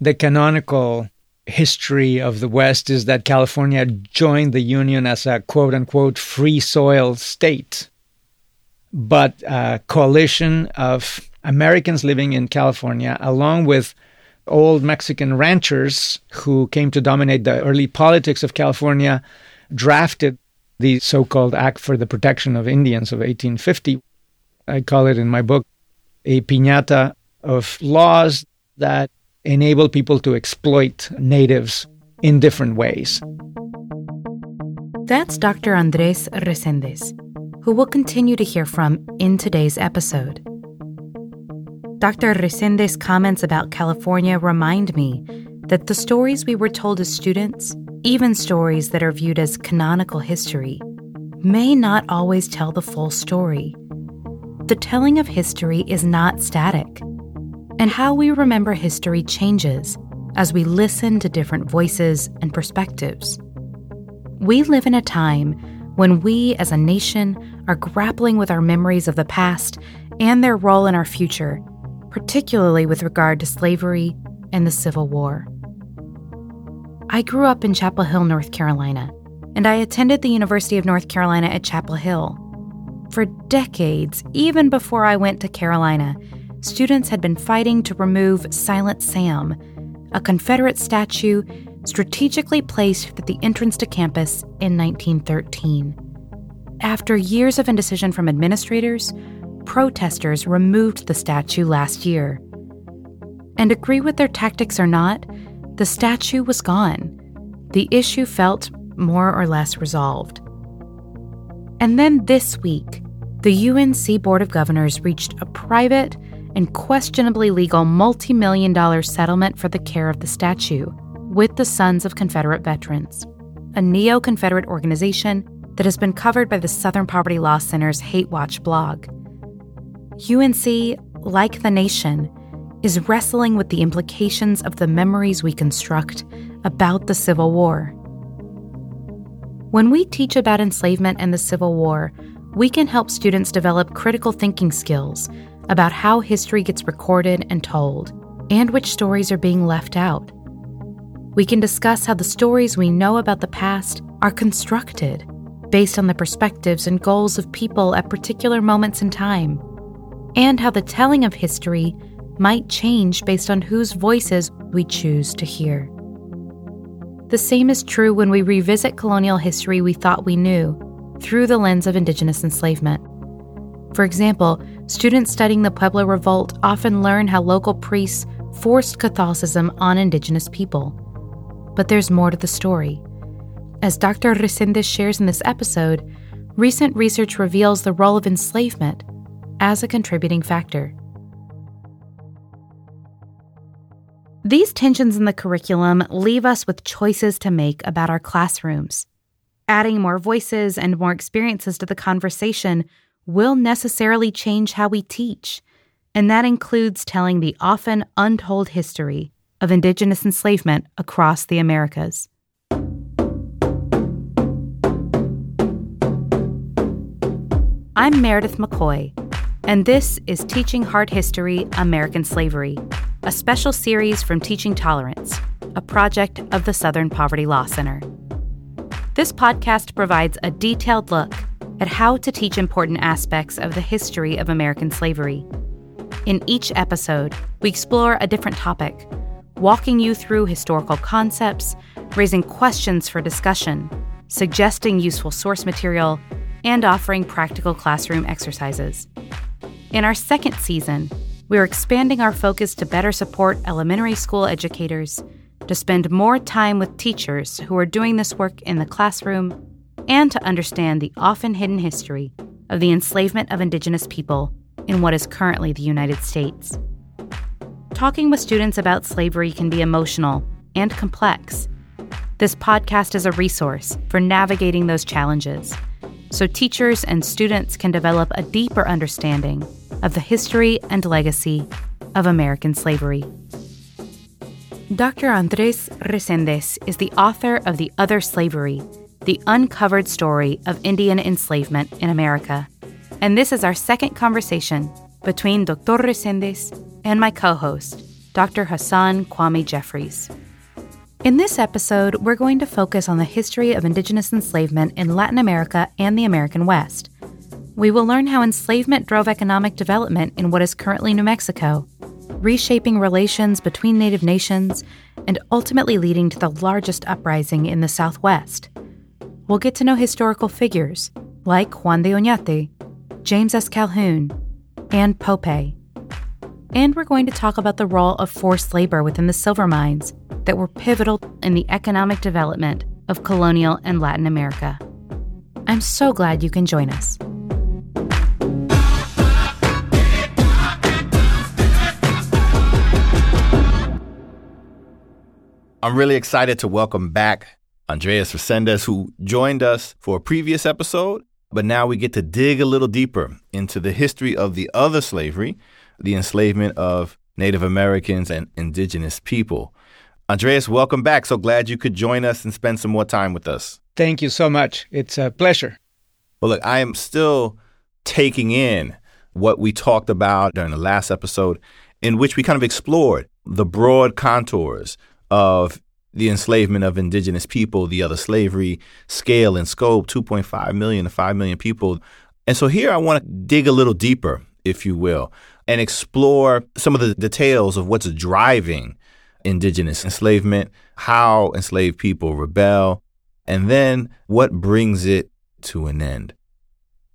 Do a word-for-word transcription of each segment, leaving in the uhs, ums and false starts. the canonical history of the West is that California joined the Union as a quote-unquote free soil state. But a coalition of Americans living in California, along with old Mexican ranchers who came to dominate the early politics of California, drafted the so-called Act for the Protection of Indians of eighteen fifty. I call it in my book a piñata of laws that enable people to exploit natives in different ways. That's Doctor Andrés Reséndez, who we'll continue to hear from in today's episode. Doctor Reséndez's comments about California remind me that the stories we were told as students, even stories that are viewed as canonical history, may not always tell the full story. The telling of history is not static, and how we remember history changes as we listen to different voices and perspectives. We live in a time when we, as a nation, are grappling with our memories of the past and their role in our future, particularly with regard to slavery and the Civil War. I grew up in Chapel Hill, North Carolina, and I attended the University of North Carolina at Chapel Hill. For decades, even before I went to Carolina, students had been fighting to remove Silent Sam, a Confederate statue strategically placed at the entrance to campus in nineteen thirteen. After years of indecision from administrators, protesters removed the statue last year. And agree with their tactics or not, the statue was gone. The issue felt more or less resolved. And then this week, the U N C Board of Governors reached a private and questionably legal multi-million dollar settlement for the care of the statue with the Sons of Confederate Veterans, a neo-Confederate organization that has been covered by the Southern Poverty Law Center's Hate Watch blog. U N C, like the nation, is wrestling with the implications of the memories we construct about the Civil War. When we teach about enslavement and the Civil War, we can help students develop critical thinking skills about how history gets recorded and told, and which stories are being left out. We can discuss how the stories we know about the past are constructed based on the perspectives and goals of people at particular moments in time, and how the telling of history might change based on whose voices we choose to hear. The same is true when we revisit colonial history we thought we knew through the lens of indigenous enslavement. For example, students studying the Pueblo Revolt often learn how local priests forced Catholicism on indigenous people. But there's more to the story. As Doctor Reséndez shares in this episode, recent research reveals the role of enslavement as a contributing factor. These tensions in the curriculum leave us with choices to make about our classrooms. Adding more voices and more experiences to the conversation will necessarily change how we teach, and that includes telling the often untold history of indigenous enslavement across the Americas. I'm Meredith McCoy, and this is Teaching Hard History, American Slavery, a special series from Teaching Tolerance, a project of the Southern Poverty Law Center. This podcast provides a detailed look at how to teach important aspects of the history of American slavery. In each episode, we explore a different topic, walking you through historical concepts, raising questions for discussion, suggesting useful source material, and offering practical classroom exercises. In our second season, we're expanding our focus to better support elementary school educators, to spend more time with teachers who are doing this work in the classroom, and to understand the often hidden history of the enslavement of indigenous people in what is currently the United States. Talking with students about slavery can be emotional and complex. This podcast is a resource for navigating those challenges, so teachers and students can develop a deeper understanding of the history and legacy of American slavery. Doctor Andrés Reséndez is the author of The Other Slavery, The Uncovered Story of Indian Enslavement in America. And this is our second conversation between Doctor Reséndez and my co-host, Doctor Hassan Kwame Jeffries. In this episode, we're going to focus on the history of indigenous enslavement in Latin America and the American West. We will learn how enslavement drove economic development in what is currently New Mexico, reshaping relations between Native nations, and ultimately leading to the largest uprising in the Southwest. We'll get to know historical figures like Juan de Oñate, James S. Calhoun, and Popé. And we're going to talk about the role of forced labor within the silver mines that were pivotal in the economic development of colonial and Latin America. I'm so glad you can join us. I'm really excited to welcome back Andrés Reséndez, who joined us for a previous episode, but now we get to dig a little deeper into the history of the other slavery, the enslavement of Native Americans and indigenous people. Andrés, welcome back. So glad you could join us and spend some more time with us. Thank you so much. It's a pleasure. Well, look, I am still taking in what we talked about during the last episode, in which we kind of explored the broad contours of the enslavement of indigenous people, the other slavery, scale and scope, two point five million to five million people. And so here I want to dig a little deeper, if you will, and explore some of the details of what's driving indigenous enslavement, how enslaved people rebel, and then what brings it to an end.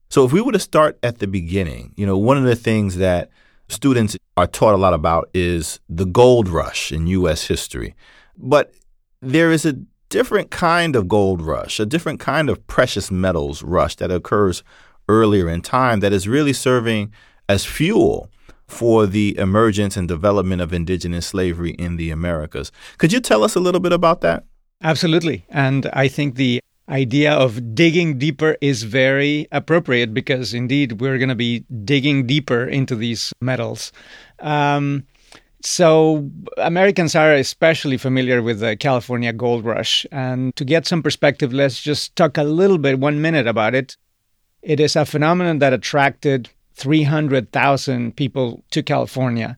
So if we were to start at the beginning, you know, one of the things that students are taught a lot about is the gold rush in U S history. But there is a different kind of gold rush, a different kind of precious metals rush that occurs earlier in time that is really serving as fuel for the emergence and development of indigenous slavery in the Americas. Could you tell us a little bit about that? Absolutely. And I think the idea of digging deeper is very appropriate because indeed we're going to be digging deeper into these metals. Um, so Americans are especially familiar with the California gold rush. And to get some perspective, let's just talk a little bit, one minute about it. It is a phenomenon that attracted three hundred thousand people to California.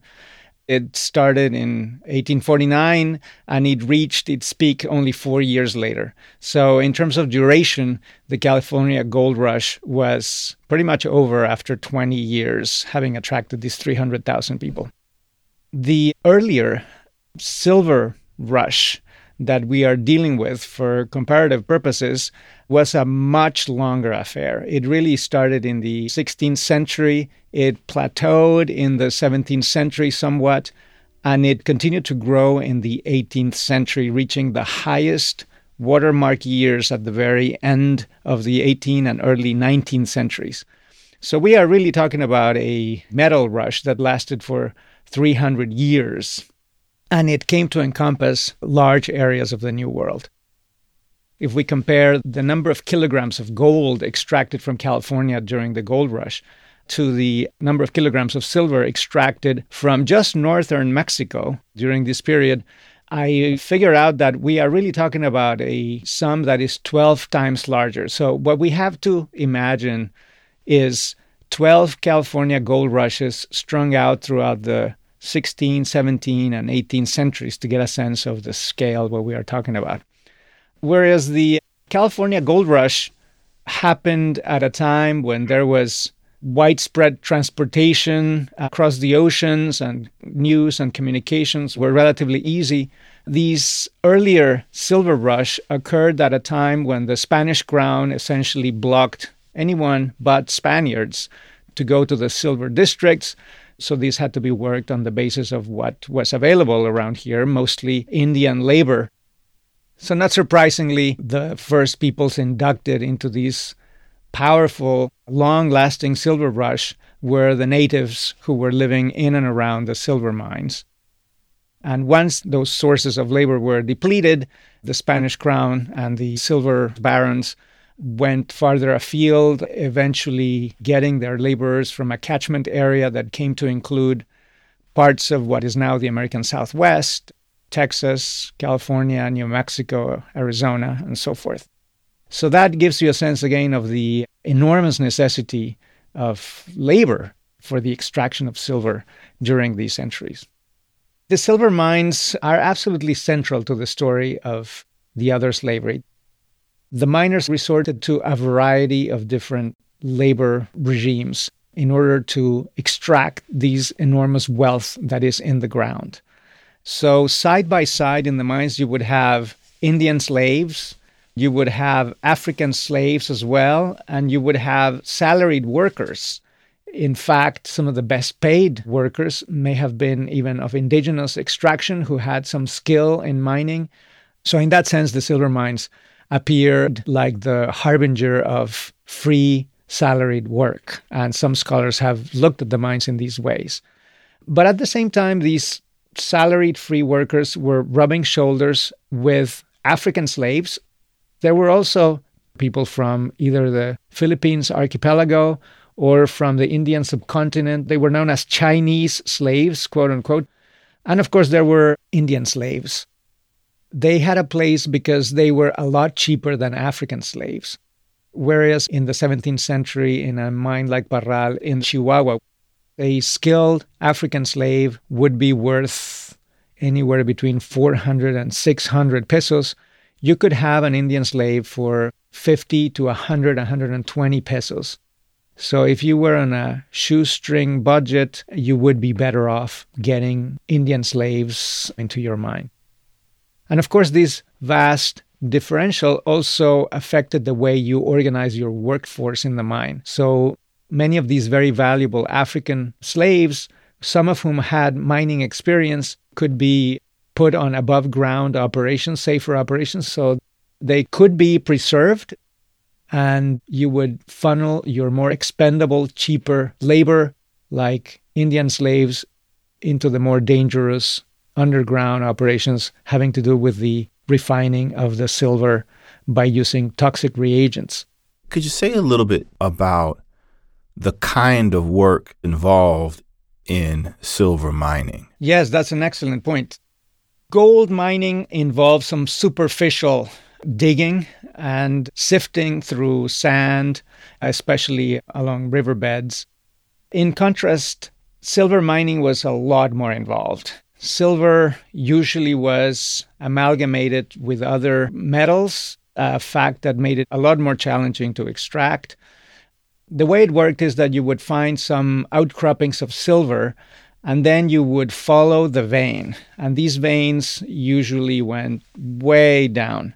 It started in eighteen forty-nine, and it reached its peak only four years later. So in terms of duration, the California gold rush was pretty much over after twenty years, having attracted these three hundred thousand people. The earlier silver rush that we are dealing with for comparative purposes was a much longer affair. It really started in the sixteenth century. It plateaued in the seventeenth century somewhat, and it continued to grow in the eighteenth century, reaching the highest watermark years at the very end of the eighteenth and early nineteenth centuries. So we are really talking about a metal rush that lasted for three hundred years. And it came to encompass large areas of the New World. If we compare the number of kilograms of gold extracted from California during the gold rush to the number of kilograms of silver extracted from just northern Mexico during this period, I figure out that we are really talking about a sum that is twelve times larger. So what we have to imagine is twelve California gold rushes strung out throughout the sixteenth, seventeenth, and eighteenth centuries to get a sense of the scale what we are talking about. Whereas the California gold rush happened at a time when there was widespread transportation across the oceans and news and communications were relatively easy. These earlier silver rush occurred at a time when the Spanish crown essentially blocked anyone but Spaniards to go to the silver districts. So these had to be worked on the basis of what was available around here, mostly Indian labor. So not surprisingly, the first peoples inducted into these powerful, long-lasting silver rush were the natives who were living in and around the silver mines. And once those sources of labor were depleted, the Spanish crown and the silver barons went farther afield, eventually getting their laborers from a catchment area that came to include parts of what is now the American Southwest, Texas, California, New Mexico, Arizona, and so forth. So that gives you a sense again of the enormous necessity of labor for the extraction of silver during these centuries. The silver mines are absolutely central to the story of the other slavery. The miners resorted to a variety of different labor regimes in order to extract these enormous wealth that is in the ground. So side by side in the mines, you would have Indian slaves, you would have African slaves as well, and you would have salaried workers. In fact, some of the best paid workers may have been even of indigenous extraction who had some skill in mining. So in that sense, the silver mines appeared like the harbinger of free salaried work. And some scholars have looked at the mines in these ways. But at the same time, these salaried free workers were rubbing shoulders with African slaves. There were also people from either the Philippines archipelago or from the Indian subcontinent. They were known as Chinese slaves, quote unquote. And of course, there were Indian slaves. They had a place because they were a lot cheaper than African slaves. Whereas in the seventeenth century, in a mine like Parral in Chihuahua, a skilled African slave would be worth anywhere between four hundred and six hundred pesos. You could have an Indian slave for fifty to one hundred, one hundred twenty pesos. So if you were on a shoestring budget, you would be better off getting Indian slaves into your mine. And of course, this vast differential also affected the way you organize your workforce in the mine. So many of these very valuable African slaves, some of whom had mining experience, could be put on above-ground operations, safer operations, so they could be preserved. And you would funnel your more expendable, cheaper labor, like Indian slaves, into the more dangerous underground operations having to do with the refining of the silver by using toxic reagents. Could you say a little bit about the kind of work involved in silver mining? Yes, that's an excellent point. Gold mining involves some superficial digging and sifting through sand, especially along riverbeds. In contrast, silver mining was a lot more involved. Silver usually was amalgamated with other metals, a fact that made it a lot more challenging to extract. The way it worked is that you would find some outcroppings of silver, and then you would follow the vein. And these veins usually went way down,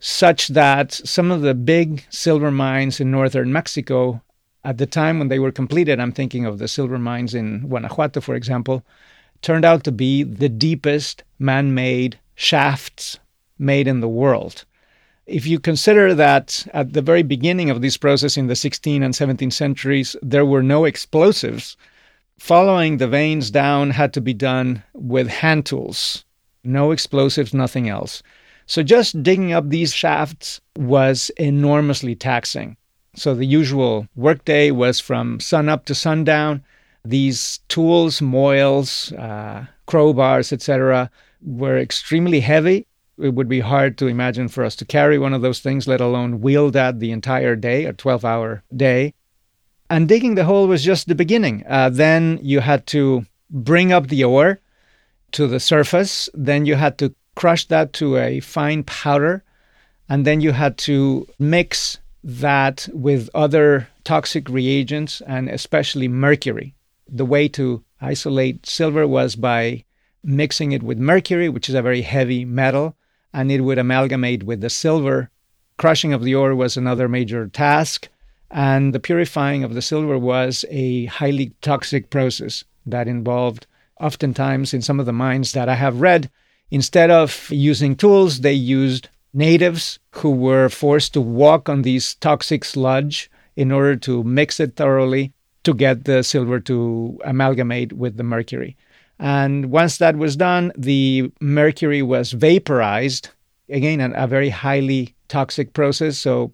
such that some of the big silver mines in northern Mexico, at the time when they were completed, I'm thinking of the silver mines in Guanajuato, for example, turned out to be the deepest man-made shafts made in the world. If you consider that at the very beginning of this process in the sixteenth and seventeenth centuries, there were no explosives, following the veins down had to be done with hand tools. No explosives, nothing else. So just digging up these shafts was enormously taxing. So the usual workday was from sunup to sundown. These tools, moils, uh, crowbars, et cetera, were extremely heavy. It would be hard to imagine for us to carry one of those things, let alone wield that the entire day, a twelve-hour day. And digging the hole was just the beginning. Uh, then you had to bring up the ore to the surface. Then you had to crush that to a fine powder. And then you had to mix that with other toxic reagents and especially mercury. The way to isolate silver was by mixing it with mercury, which is a very heavy metal, and it would amalgamate with the silver. Crushing of the ore was another major task, and the purifying of the silver was a highly toxic process that involved, oftentimes in some of the mines that I have read, instead of using tools, they used natives who were forced to walk on these toxic sludge in order to mix it thoroughly to get the silver to amalgamate with the mercury. And once that was done, the mercury was vaporized. Again, a very highly toxic process. So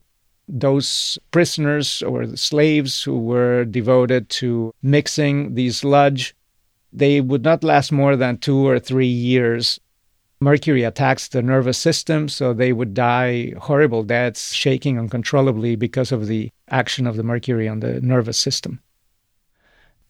those prisoners or the slaves who were devoted to mixing the sludge, they would not last more than two or three years. Mercury attacks the nervous system, so they would die horrible deaths, shaking uncontrollably because of the action of the mercury on the nervous system.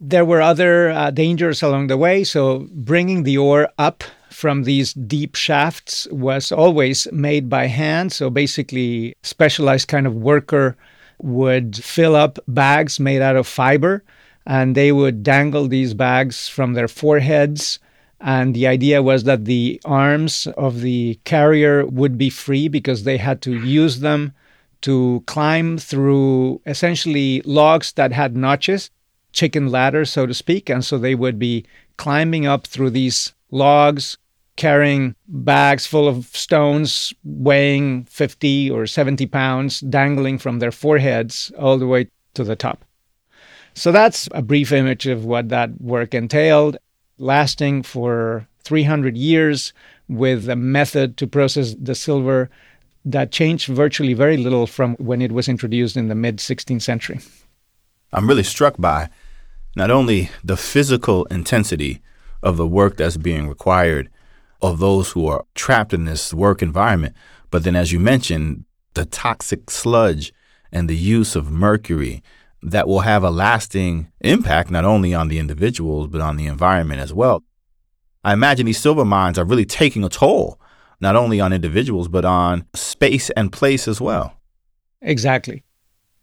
There were other uh, dangers along the way, so bringing the ore up from these deep shafts was always made by hand. So basically, specialized kind of worker would fill up bags made out of fiber, and they would dangle these bags from their foreheads. And the idea was that the arms of the carrier would be free because they had to use them to climb through essentially logs that had notches, chicken ladders, so to speak. And so they would be climbing up through these logs, carrying bags full of stones weighing fifty or seventy pounds, dangling from their foreheads all the way to the top. So that's a brief image of what that work entailed, lasting for three hundred years with a method to process the silver that changed virtually very little from when it was introduced in the mid-sixteenth century. I'm really struck by not only the physical intensity of the work that's being required of those who are trapped in this work environment, but then, as you mentioned, the toxic sludge and the use of mercury that will have a lasting impact not only on the individuals, but on the environment as well. I imagine these silver mines are really taking a toll, not only on individuals, but on space and place as well. Exactly.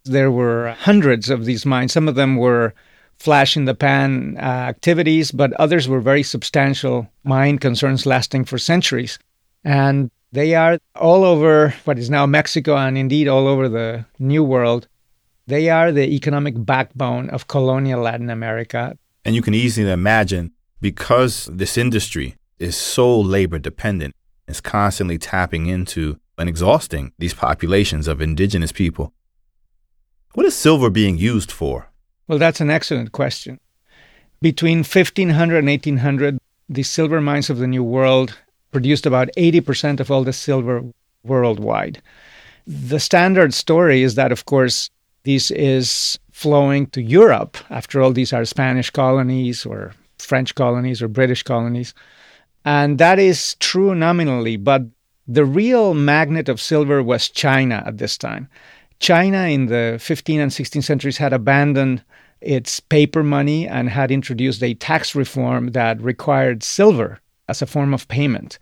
There were hundreds of these mines. Some of them were flash-in-the-pan uh, activities, but others were very substantial mine concerns lasting for centuries. And they are all over what is now Mexico and indeed all over the New World. They are the economic backbone of colonial Latin America. And you can easily imagine, because this industry is so labor-dependent, it's constantly tapping into and exhausting these populations of indigenous people. What is silver being used for? Well, that's an excellent question. Between fifteen hundred and eighteen hundred, the silver mines of the New World produced about eighty percent of all the silver worldwide. The standard story is that, of course, this is flowing to Europe. After all, these are Spanish colonies or French colonies or British colonies. And that is true nominally, but the real magnet of silver was China at this time. China in the fifteenth and sixteenth centuries had abandoned its paper money and had introduced a tax reform that required silver as a form of payment.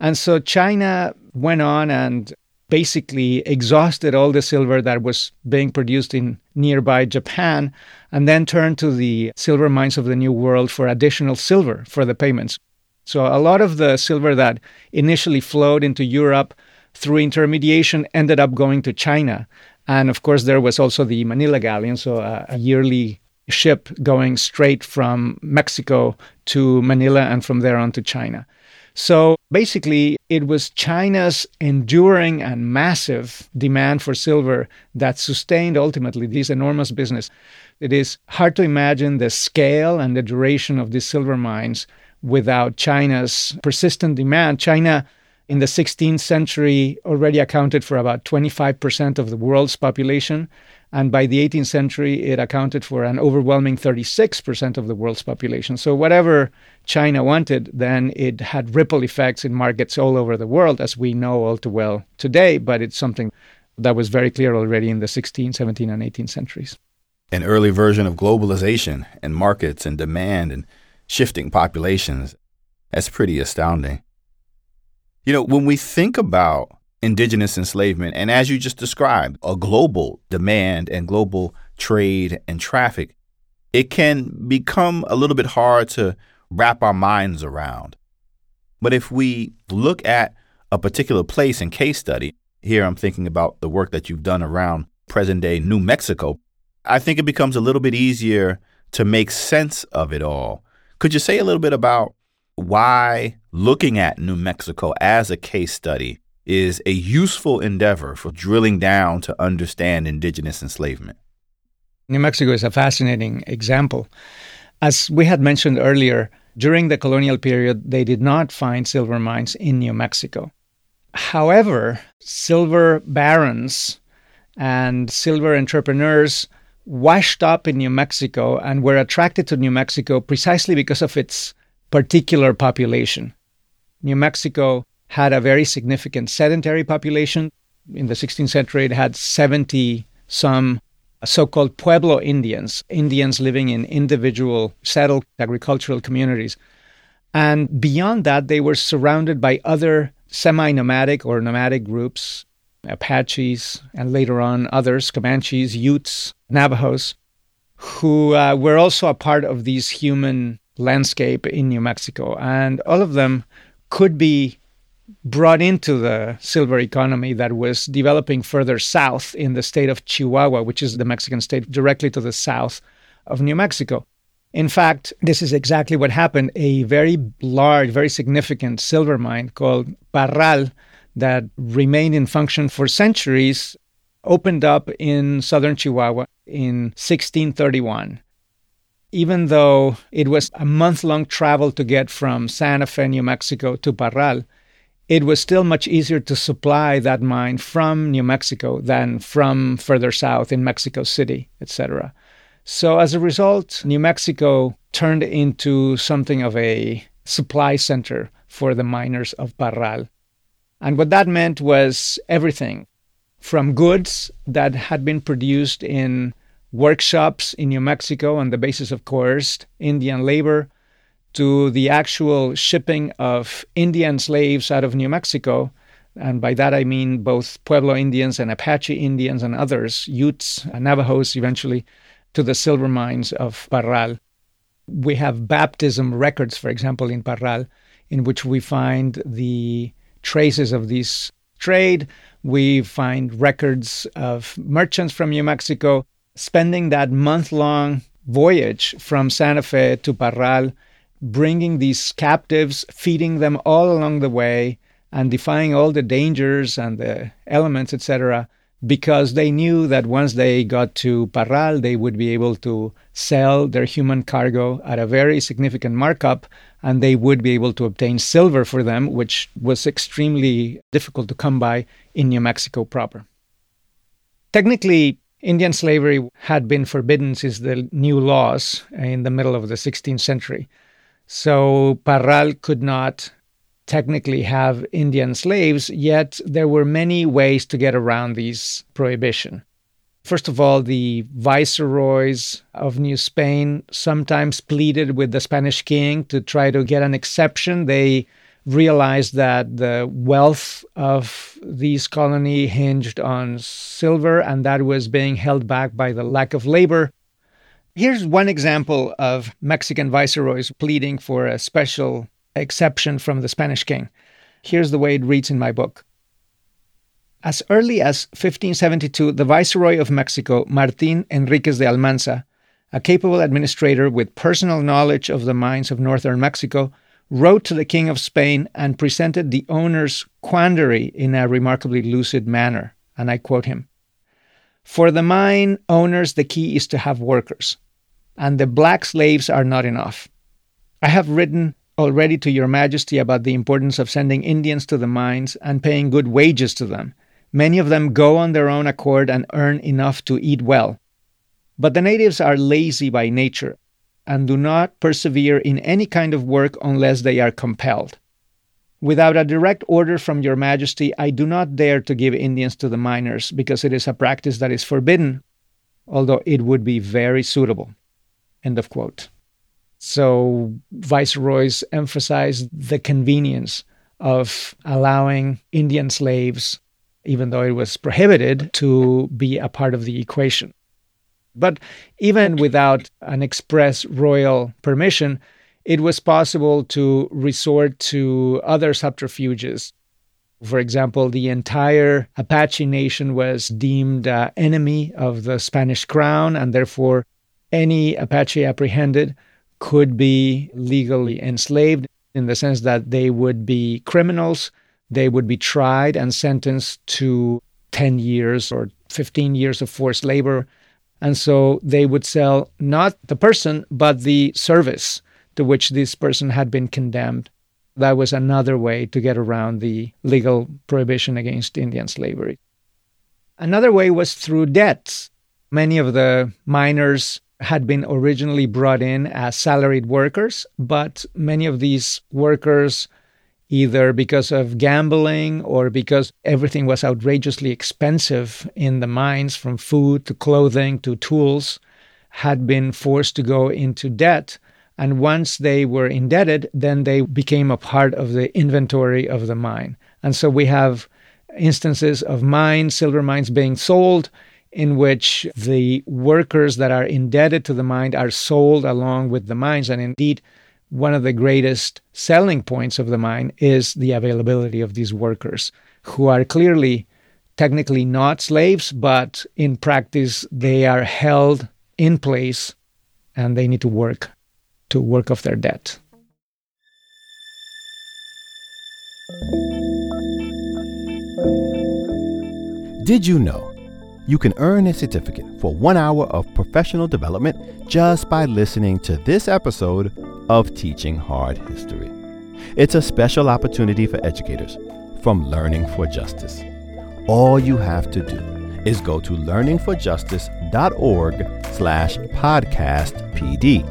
And so China went on and basically exhausted all the silver that was being produced in nearby Japan, and then turned to the silver mines of the New World for additional silver for the payments. So a lot of the silver that initially flowed into Europe through intermediation ended up going to China. And of course, there was also the Manila Galleon, so a yearly ship going straight from Mexico to Manila and from there on to China. So basically, it was China's enduring and massive demand for silver that sustained ultimately this enormous business. It is hard to imagine the scale and the duration of these silver mines without China's persistent demand. China, in the sixteenth century, already accounted for about twenty-five percent of the world's population. And by the eighteenth century, it accounted for an overwhelming thirty-six percent of the world's population. So whatever China wanted, then it had ripple effects in markets all over the world, as we know all too well today. But it's something that was very clear already in the sixteenth, seventeenth, and eighteenth centuries. An early version of globalization and markets and demand and shifting populations. That's pretty astounding. You know, when we think about indigenous enslavement, and as you just described, a global demand and global trade and traffic, it can become a little bit hard to wrap our minds around. But if we look at a particular place and case study, here I'm thinking about the work that you've done around present-day New Mexico, I think it becomes a little bit easier to make sense of it all. Could you say a little bit about why looking at New Mexico as a case study is a useful endeavor for drilling down to understand indigenous enslavement? New Mexico is a fascinating example. As we had mentioned earlier, during the colonial period, they did not find silver mines in New Mexico. However, silver barons and silver entrepreneurs washed up in New Mexico and were attracted to New Mexico precisely because of its particular population. New Mexico had a very significant sedentary population. In the sixteenth century, it had seventy-some so-called Pueblo Indians, Indians living in individual settled agricultural communities. And beyond that, they were surrounded by other semi-nomadic or nomadic groups, Apaches, and later on others, Comanches, Utes, Navajos, who uh, were also a part of this human landscape in New Mexico. And all of them could be brought into the silver economy that was developing further south in the state of Chihuahua, which is the Mexican state directly to the south of New Mexico. In fact, this is exactly what happened. A very large, very significant silver mine called Parral that remained in function for centuries opened up in southern Chihuahua in sixteen thirty-one. Even though it was a month-long travel to get from Santa Fe, New Mexico to Parral, it was still much easier to supply that mine from New Mexico than from further south in Mexico City, et cetera. So as a result, New Mexico turned into something of a supply center for the miners of Parral. And what that meant was everything from goods that had been produced in workshops in New Mexico on the basis of coerced Indian labor to the actual shipping of Indian slaves out of New Mexico. And by that, I mean both Pueblo Indians and Apache Indians and others, Utes and Navajos eventually, to the silver mines of Parral. We have baptism records, for example, in Parral, in which we find the traces of this trade. We find records of merchants from New Mexico spending that month-long voyage from Santa Fe to Parral, bringing these captives, feeding them all along the way, and defying all the dangers and the elements, et cetera, because they knew that once they got to Parral, they would be able to sell their human cargo at a very significant markup, and they would be able to obtain silver for them, which was extremely difficult to come by in New Mexico proper. Technically, Indian slavery had been forbidden since the new laws in the middle of the sixteenth century. So Parral could not technically have Indian slaves, yet there were many ways to get around this prohibition. First of all, the viceroys of New Spain sometimes pleaded with the Spanish king to try to get an exception. They realized that the wealth of this colony hinged on silver, and that was being held back by the lack of labor. Here's one example of Mexican viceroys pleading for a special exception from the Spanish king. Here's the way it reads in my book. As early as fifteen seventy-two, the Viceroy of Mexico, Martin Enriquez de Almanza, a capable administrator with personal knowledge of the mines of northern Mexico, wrote to the King of Spain and presented the owner's quandary in a remarkably lucid manner. And I quote him, "For the mine owners, the key is to have workers, and the black slaves are not enough. I have written already to Your Majesty about the importance of sending Indians to the mines and paying good wages to them. Many of them go on their own accord and earn enough to eat well. But the natives are lazy by nature and do not persevere in any kind of work unless they are compelled. Without a direct order from Your Majesty, I do not dare to give Indians to the miners because it is a practice that is forbidden, although it would be very suitable." End of quote. So viceroys emphasized the convenience of allowing Indian slaves, even though it was prohibited, to be a part of the equation. But even without an express royal permission, it was possible to resort to other subterfuges. For example, the entire Apache nation was deemed an enemy of the Spanish crown, and therefore any Apache apprehended could be legally enslaved in the sense that they would be criminals, they would be tried and sentenced to ten years or fifteen years of forced labor. And so they would sell not the person, but the service to which this person had been condemned. That was another way to get around the legal prohibition against Indian slavery. Another way was through debts. Many of the miners had been originally brought in as salaried workers, but many of these workers either because of gambling or because everything was outrageously expensive in the mines, from food to clothing to tools, had been forced to go into debt. And once they were indebted, then they became a part of the inventory of the mine. And so we have instances of mines, silver mines being sold, in which the workers that are indebted to the mine are sold along with the mines. And indeed, one of the greatest selling points of the mine is the availability of these workers, who are clearly technically not slaves, but in practice, they are held in place and they need to work to work off their debt. Did you know you can earn a certificate for one hour of professional development just by listening to this episode of Teaching Hard History? It's a special opportunity for educators from Learning for Justice. All you have to do is go to learning for justice dot org slash podcast P D.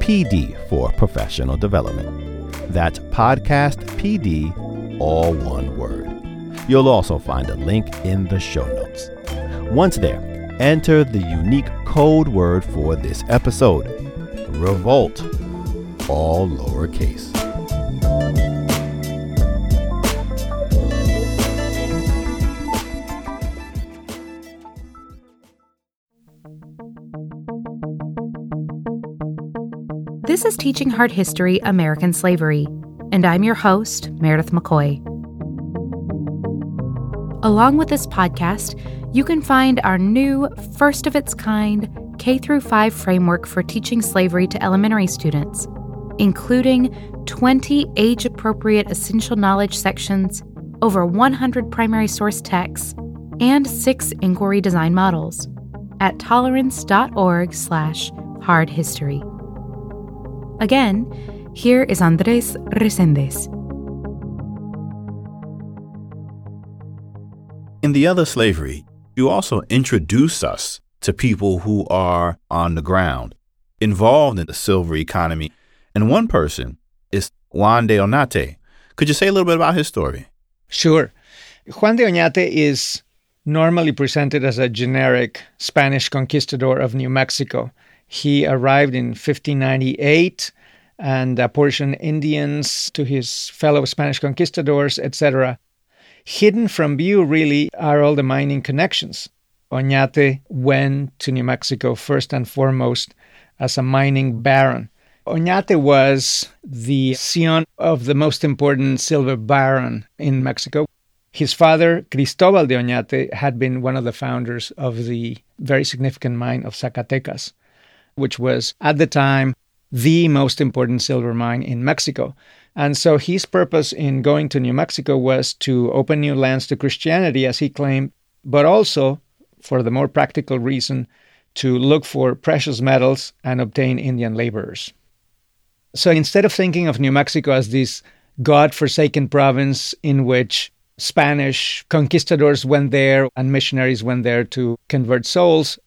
P D for professional development. That's podcast P D, all one word. You'll also find a link in the show notes. Once there, enter the unique code word for this episode, Revolt, all lowercase. This is Teaching Hard History, American Slavery, and I'm your host, Meredith McCoy. Along with this podcast, you can find our new, first-of-its-kind K through five framework for teaching slavery to elementary students, including twenty age-appropriate essential knowledge sections, over one hundred primary source texts, and six inquiry design models at tolerance dot org slash hard history. Again, here is Andrés Reséndez. In The Other Slavery, you also introduce us to people who are on the ground, involved in the silver economy. And one person is Juan de Oñate. Could you say a little bit about his story? Sure. Juan de Oñate is normally presented as a generic Spanish conquistador of New Mexico. He arrived in fifteen ninety-eight and apportioned Indians to his fellow Spanish conquistadors, et cetera. Hidden from view, really, are all the mining connections. Oñate went to New Mexico first and foremost as a mining baron. Oñate was the scion of the most important silver baron in Mexico. His father, Cristóbal de Oñate, had been one of the founders of the very significant mine of Zacatecas, which was, at the time, the most important silver mine in Mexico. And so his purpose in going to New Mexico was to open new lands to Christianity, as he claimed, but also, for the more practical reason, to look for precious metals and obtain Indian laborers. So instead of thinking of New Mexico as this God-forsaken province in which Spanish conquistadors went there and missionaries went there to convert souls,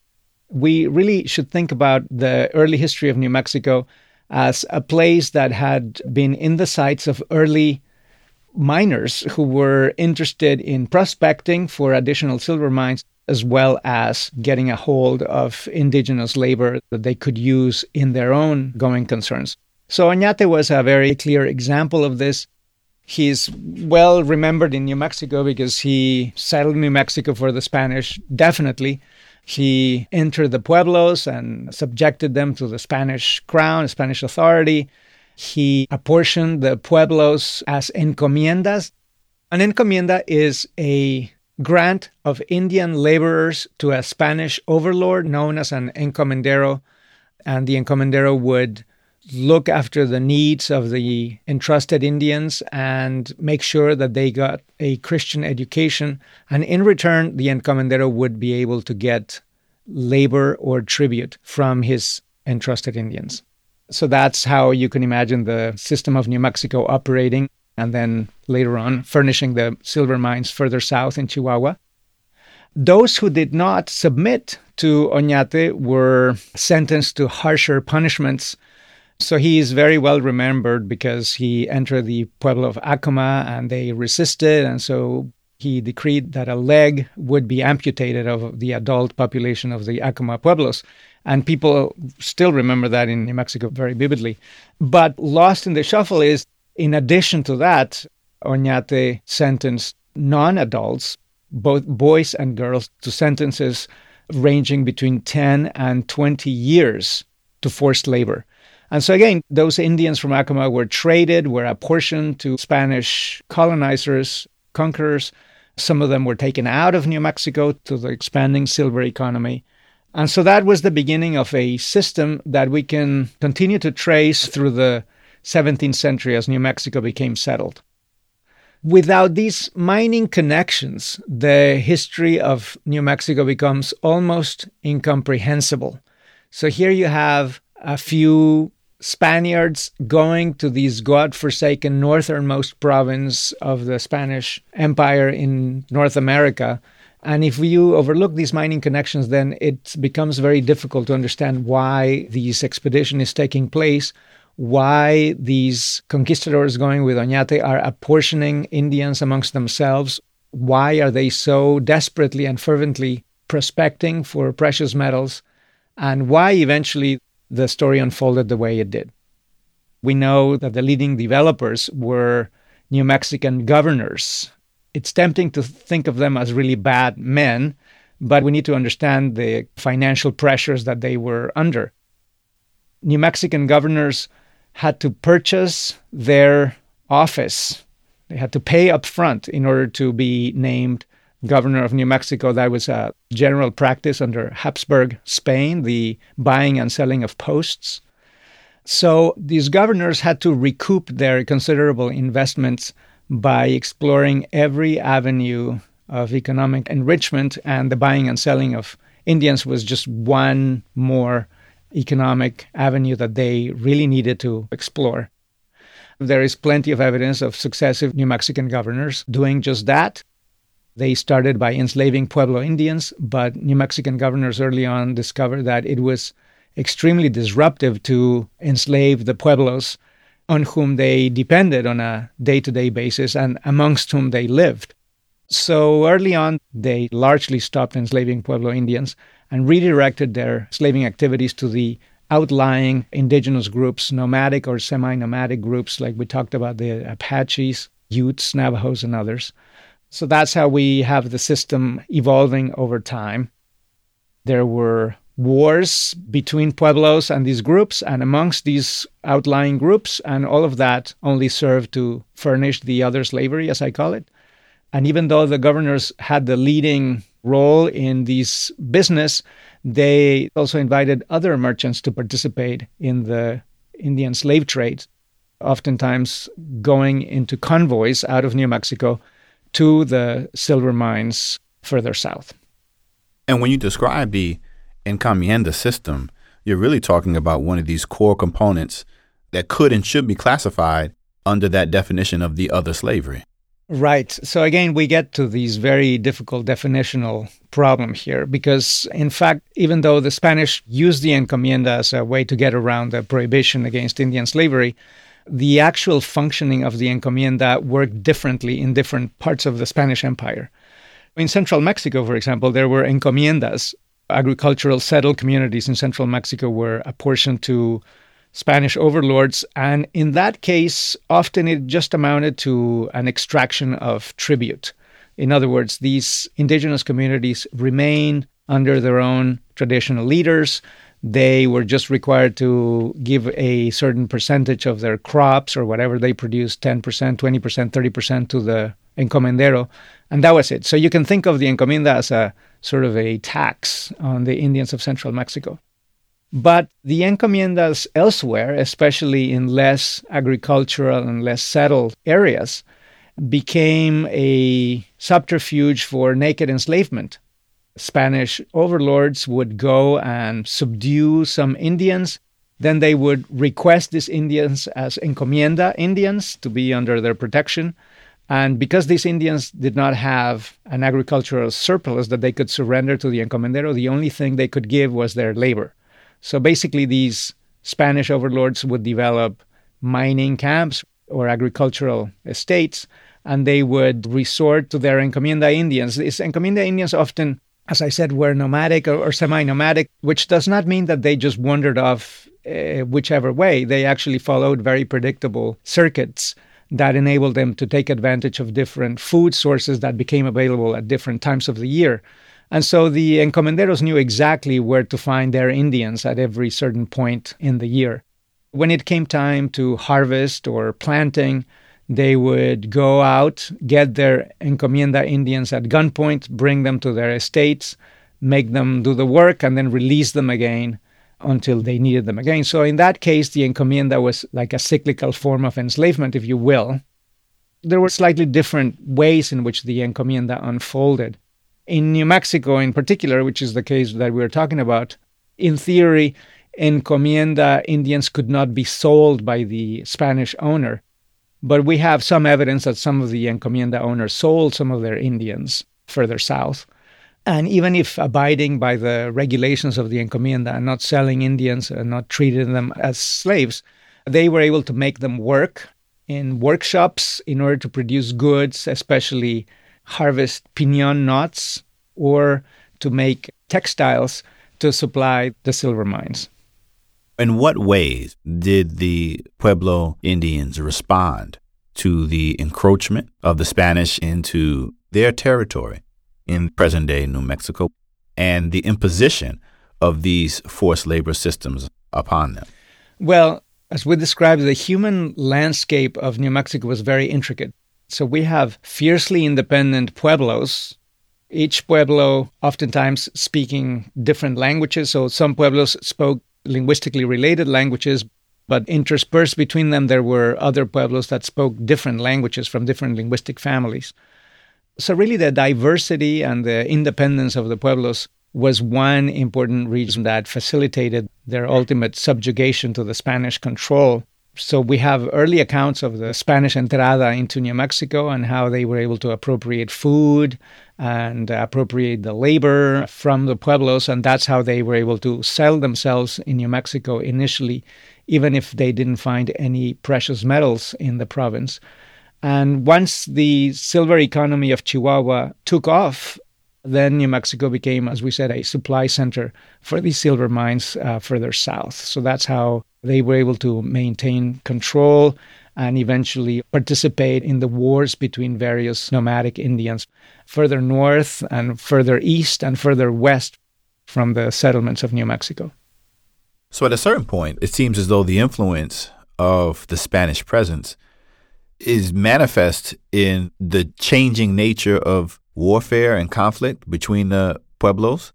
we really should think about the early history of New Mexico as a place that had been in the sights of early miners who were interested in prospecting for additional silver mines, as well as getting a hold of indigenous labor that they could use in their own going concerns. So Oñate was a very clear example of this. He's well remembered in New Mexico because he settled New Mexico for the Spanish, definitely. He entered the pueblos and subjected them to the Spanish crown, Spanish authority. He apportioned the pueblos as encomiendas. An encomienda is a grant of Indian laborers to a Spanish overlord known as an encomendero, and the encomendero would look after the needs of the entrusted Indians and make sure that they got a Christian education. And in return, the encomendero would be able to get labor or tribute from his entrusted Indians. So that's how you can imagine the system of New Mexico operating, and then later on furnishing the silver mines further south in Chihuahua. Those who did not submit to Oñate were sentenced to harsher punishments, So he is very well remembered because he entered the Pueblo of Acoma and they resisted. And so he decreed that a leg would be amputated of the adult population of the Acoma Pueblos. And people still remember that in New Mexico very vividly. But lost in the shuffle is, in addition to that, Oñate sentenced non-adults, both boys and girls, to sentences ranging between ten and twenty years to forced labor. And so again, those Indians from Acoma were traded, were apportioned to Spanish colonizers, conquerors. Some of them were taken out of New Mexico to the expanding silver economy. And so that was the beginning of a system that we can continue to trace through the seventeenth century as New Mexico became settled. Without these mining connections, the history of New Mexico becomes almost incomprehensible. So here you have a few Spaniards going to this godforsaken northernmost province of the Spanish Empire in North America. And if you overlook these mining connections, then it becomes very difficult to understand why this expedition is taking place, why these conquistadors going with Oñate are apportioning Indians amongst themselves, why are they so desperately and fervently prospecting for precious metals, and why eventually the story unfolded the way it did. We know that the leading developers were New Mexican governors. It's tempting to think of them as really bad men, but we need to understand the financial pressures that they were under. New Mexican governors had to purchase their office. They had to pay up front in order to be named governor of New Mexico. That was a general practice under Habsburg Spain, the buying and selling of posts. So these governors had to recoup their considerable investments by exploring every avenue of economic enrichment, and the buying and selling of Indians was just one more economic avenue that they really needed to explore. There is plenty of evidence of successive New Mexican governors doing just that. They started by enslaving Pueblo Indians, but New Mexican governors early on discovered that it was extremely disruptive to enslave the Pueblos on whom they depended on a day-to-day basis and amongst whom they lived. So early on, they largely stopped enslaving Pueblo Indians and redirected their slaving activities to the outlying indigenous groups, nomadic or semi-nomadic groups, like we talked about the Apaches, Utes, Navajos, and others. So that's how we have the system evolving over time. There were wars between Pueblos and these groups and amongst these outlying groups, and all of that only served to furnish the other slavery, as I call it. And even though the governors had the leading role in this business, they also invited other merchants to participate in the Indian slave trade, oftentimes going into convoys out of New Mexico to the silver mines further south. And when you describe the encomienda system, you're really talking about one of these core components that could and should be classified under that definition of the other slavery. Right. So again, we get to these very difficult definitional problem here, because in fact, even though the Spanish used the encomienda as a way to get around the prohibition against Indian slavery, the actual functioning of the encomienda worked differently in different parts of the Spanish Empire. In central Mexico, for example, there were encomiendas. Agricultural settled communities in central Mexico were apportioned to Spanish overlords, and in that case, often it just amounted to an extraction of tribute. In other words, these indigenous communities remained under their own traditional leaders. They were just required to give a certain percentage of their crops or whatever they produced, ten percent, twenty percent, thirty percent to the encomendero, and that was it. So you can think of the encomienda as a sort of a tax on the Indians of central Mexico. But the encomiendas elsewhere, especially in less agricultural and less settled areas, became a subterfuge for naked enslavement. Spanish overlords would go and subdue some Indians. Then they would request these Indians as encomienda Indians to be under their protection. And because these Indians did not have an agricultural surplus that they could surrender to the encomendero, the only thing they could give was their labor. So basically, these Spanish overlords would develop mining camps or agricultural estates, and they would resort to their encomienda Indians. These encomienda Indians often, as I said, were nomadic or, or semi-nomadic, which does not mean that they just wandered off uh, whichever way. They actually followed very predictable circuits that enabled them to take advantage of different food sources that became available at different times of the year. And so the encomenderos knew exactly where to find their Indians at every certain point in the year. When it came time to harvest or planting, they would go out, get their encomienda Indians at gunpoint, bring them to their estates, make them do the work, and then release them again until they needed them again. So in that case, the encomienda was like a cyclical form of enslavement, if you will. There were slightly different ways in which the encomienda unfolded. In New Mexico in particular, which is the case that we're talking about, in theory, encomienda Indians could not be sold by the Spanish owner. But we have some evidence that some of the encomienda owners sold some of their Indians further south. And even if abiding by the regulations of the encomienda and not selling Indians and not treating them as slaves, they were able to make them work in workshops in order to produce goods, especially harvest piñon knots, or to make textiles to supply the silver mines. In what ways did the Pueblo Indians respond to the encroachment of the Spanish into their territory in present-day New Mexico and the imposition of these forced labor systems upon them? Well, as we described, the human landscape of New Mexico was very intricate. So we have fiercely independent pueblos, each pueblo oftentimes speaking different languages. So some pueblos spoke linguistically related languages, but interspersed between them, there were other pueblos that spoke different languages from different linguistic families. So really the diversity and the independence of the pueblos was one important reason that facilitated their ultimate subjugation to the Spanish control. So we have early accounts of the Spanish entrada into New Mexico and how they were able to appropriate food and appropriate the labor from the pueblos, and that's how they were able to sell themselves in New Mexico initially, even if they didn't find any precious metals in the province. And once the silver economy of Chihuahua took off, then New Mexico became, as we said, a supply center for the silver mines uh, further south. So that's how they were able to maintain control and eventually participate in the wars between various nomadic Indians further north and further east and further west from the settlements of New Mexico. So at a certain point, it seems as though the influence of the Spanish presence is manifest in the changing nature of warfare and conflict between the pueblos?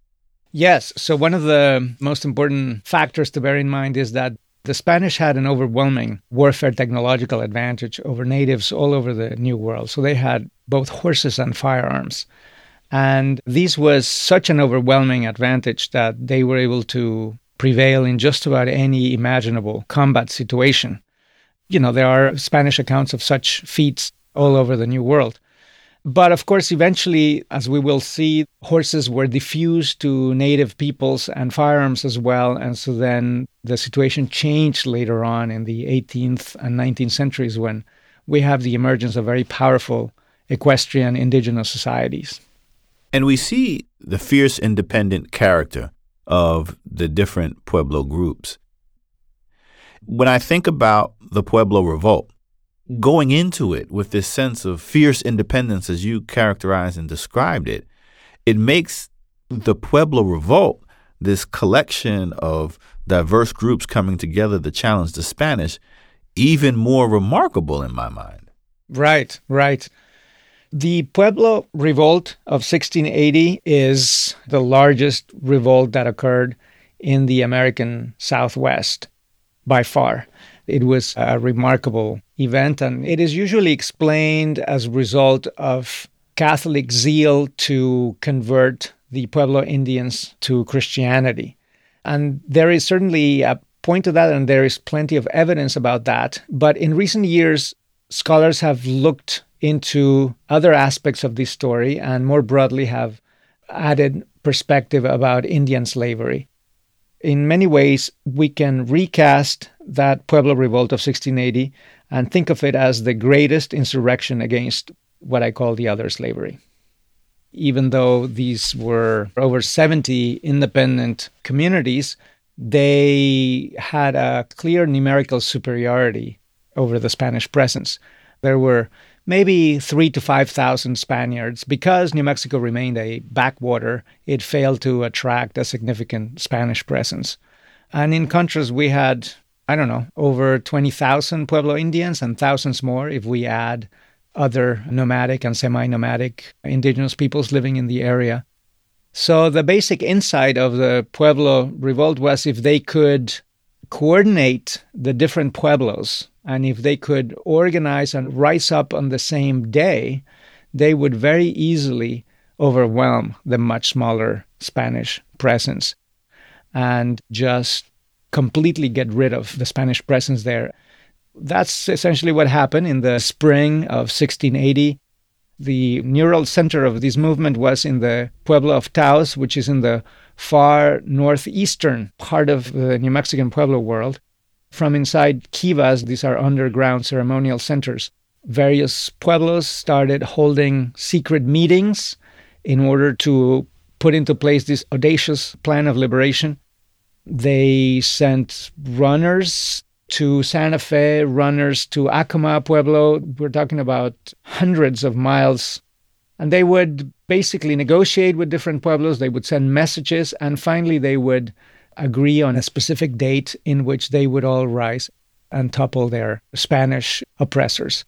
Yes. So one of the most important factors to bear in mind is that the Spanish had an overwhelming warfare technological advantage over natives all over the New World. So they had both horses and firearms. And this was such an overwhelming advantage that they were able to prevail in just about any imaginable combat situation. You know, there are Spanish accounts of such feats all over the New World. But of course, eventually, as we will see, horses were diffused to native peoples and firearms as well. And so then the situation changed later on in the eighteenth and nineteenth centuries when we have the emergence of very powerful equestrian indigenous societies. And we see the fierce independent character of the different Pueblo groups. When I think about the Pueblo Revolt, going into it with this sense of fierce independence, as you characterized and described it, it makes the Pueblo Revolt this collection of diverse groups coming together to challenge the Spanish even more remarkable in my mind. Right, right. The Pueblo Revolt of sixteen eighty is the largest revolt that occurred in the American Southwest by far. It was a remarkable event, and it is usually explained as a result of Catholic zeal to convert the Pueblo Indians to Christianity. And there is certainly a point to that, and there is plenty of evidence about that. But in recent years, scholars have looked into other aspects of this story and more broadly have added perspective about Indian slavery. in many ways, we can recast that Pueblo Revolt of sixteen eighty and think of it as the greatest insurrection against what I call the other slavery. Even though these were over seventy independent communities, they had a clear numerical superiority over the Spanish presence. There were maybe three to five thousand Spaniards. Because New Mexico remained a backwater, it failed to attract a significant Spanish presence. And in contrast, we had, I don't know, over twenty thousand Pueblo Indians and thousands more if we add other nomadic and semi-nomadic indigenous peoples living in the area. So the basic insight of the Pueblo Revolt was if they could coordinate the different pueblos, and if they could organize and rise up on the same day, they would very easily overwhelm the much smaller Spanish presence and just completely get rid of the Spanish presence there. That's essentially what happened in the spring of sixteen eighty. The neural center of this movement was in the Pueblo of Taos, which is in the far northeastern part of the New Mexican Pueblo world. From inside kivas, these are underground ceremonial centers. Various pueblos started holding secret meetings in order to put into place this audacious plan of liberation. They sent runners to Santa Fe, runners to Acoma Pueblo. We're talking about hundreds of miles. And they would basically negotiate with different pueblos. They would send messages. And finally, they would agree on a specific date in which they would all rise and topple their Spanish oppressors.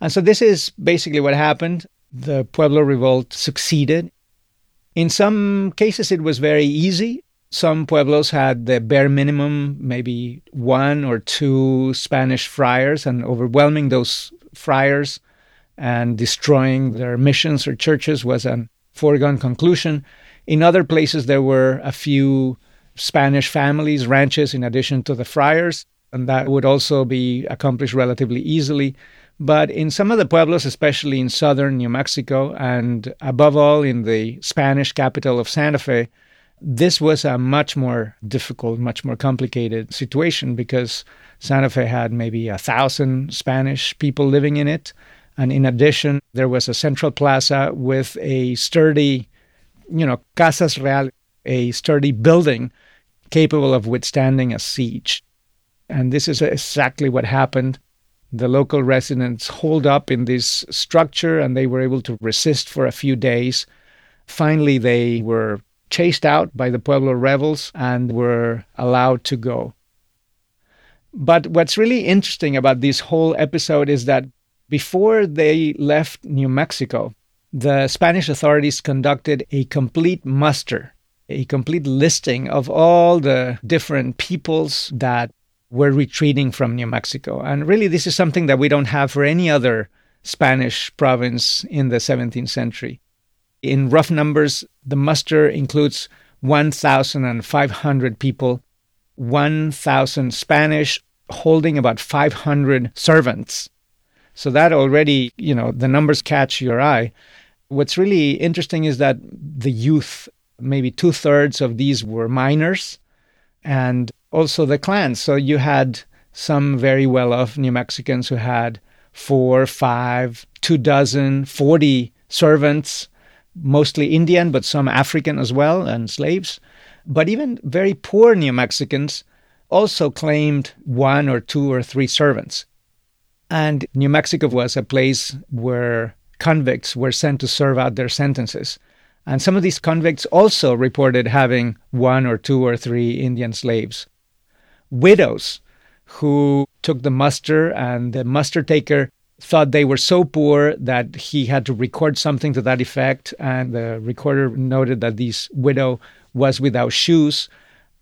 And so this is basically what happened. The Pueblo Revolt succeeded. In some cases, it was very easy. Some pueblos had the bare minimum, maybe one or two Spanish friars, and overwhelming those friars and destroying their missions or churches was a foregone conclusion. In other places, there were a few Spanish families, ranches, in addition to the friars, and that would also be accomplished relatively easily. But in some of the pueblos, especially in southern New Mexico, and above all in the Spanish capital of Santa Fe, this was a much more difficult, much more complicated situation because Santa Fe had maybe a thousand Spanish people living in it. And in addition, there was a central plaza with a sturdy, you know, Casas Reales, a sturdy building capable of withstanding a siege. And this is exactly what happened. The local residents holed up in this structure and they were able to resist for a few days. Finally, they were chased out by the Pueblo rebels and were allowed to go. But what's really interesting about this whole episode is that before they left New Mexico, the Spanish authorities conducted a complete muster, a complete listing of all the different peoples that were retreating from New Mexico. And really, this is something that we don't have for any other Spanish province in the seventeenth century. In rough numbers, the muster includes one thousand five hundred people, one thousand Spanish, holding about five hundred servants. So that already, you know, the numbers catch your eye. What's really interesting is that the youth, maybe two-thirds of these were minors, and also the clans. So you had some very well-off New Mexicans who had four, five, two dozen, forty servants, mostly Indian, but some African as well, and slaves. But even very poor New Mexicans also claimed one or two or three servants. And New Mexico was a place where convicts were sent to serve out their sentences. And some of these convicts also reported having one or two or three Indian slaves. Widows who took the muster, and the muster taker thought they were so poor that he had to record something to that effect. And the recorder noted that this widow was without shoes.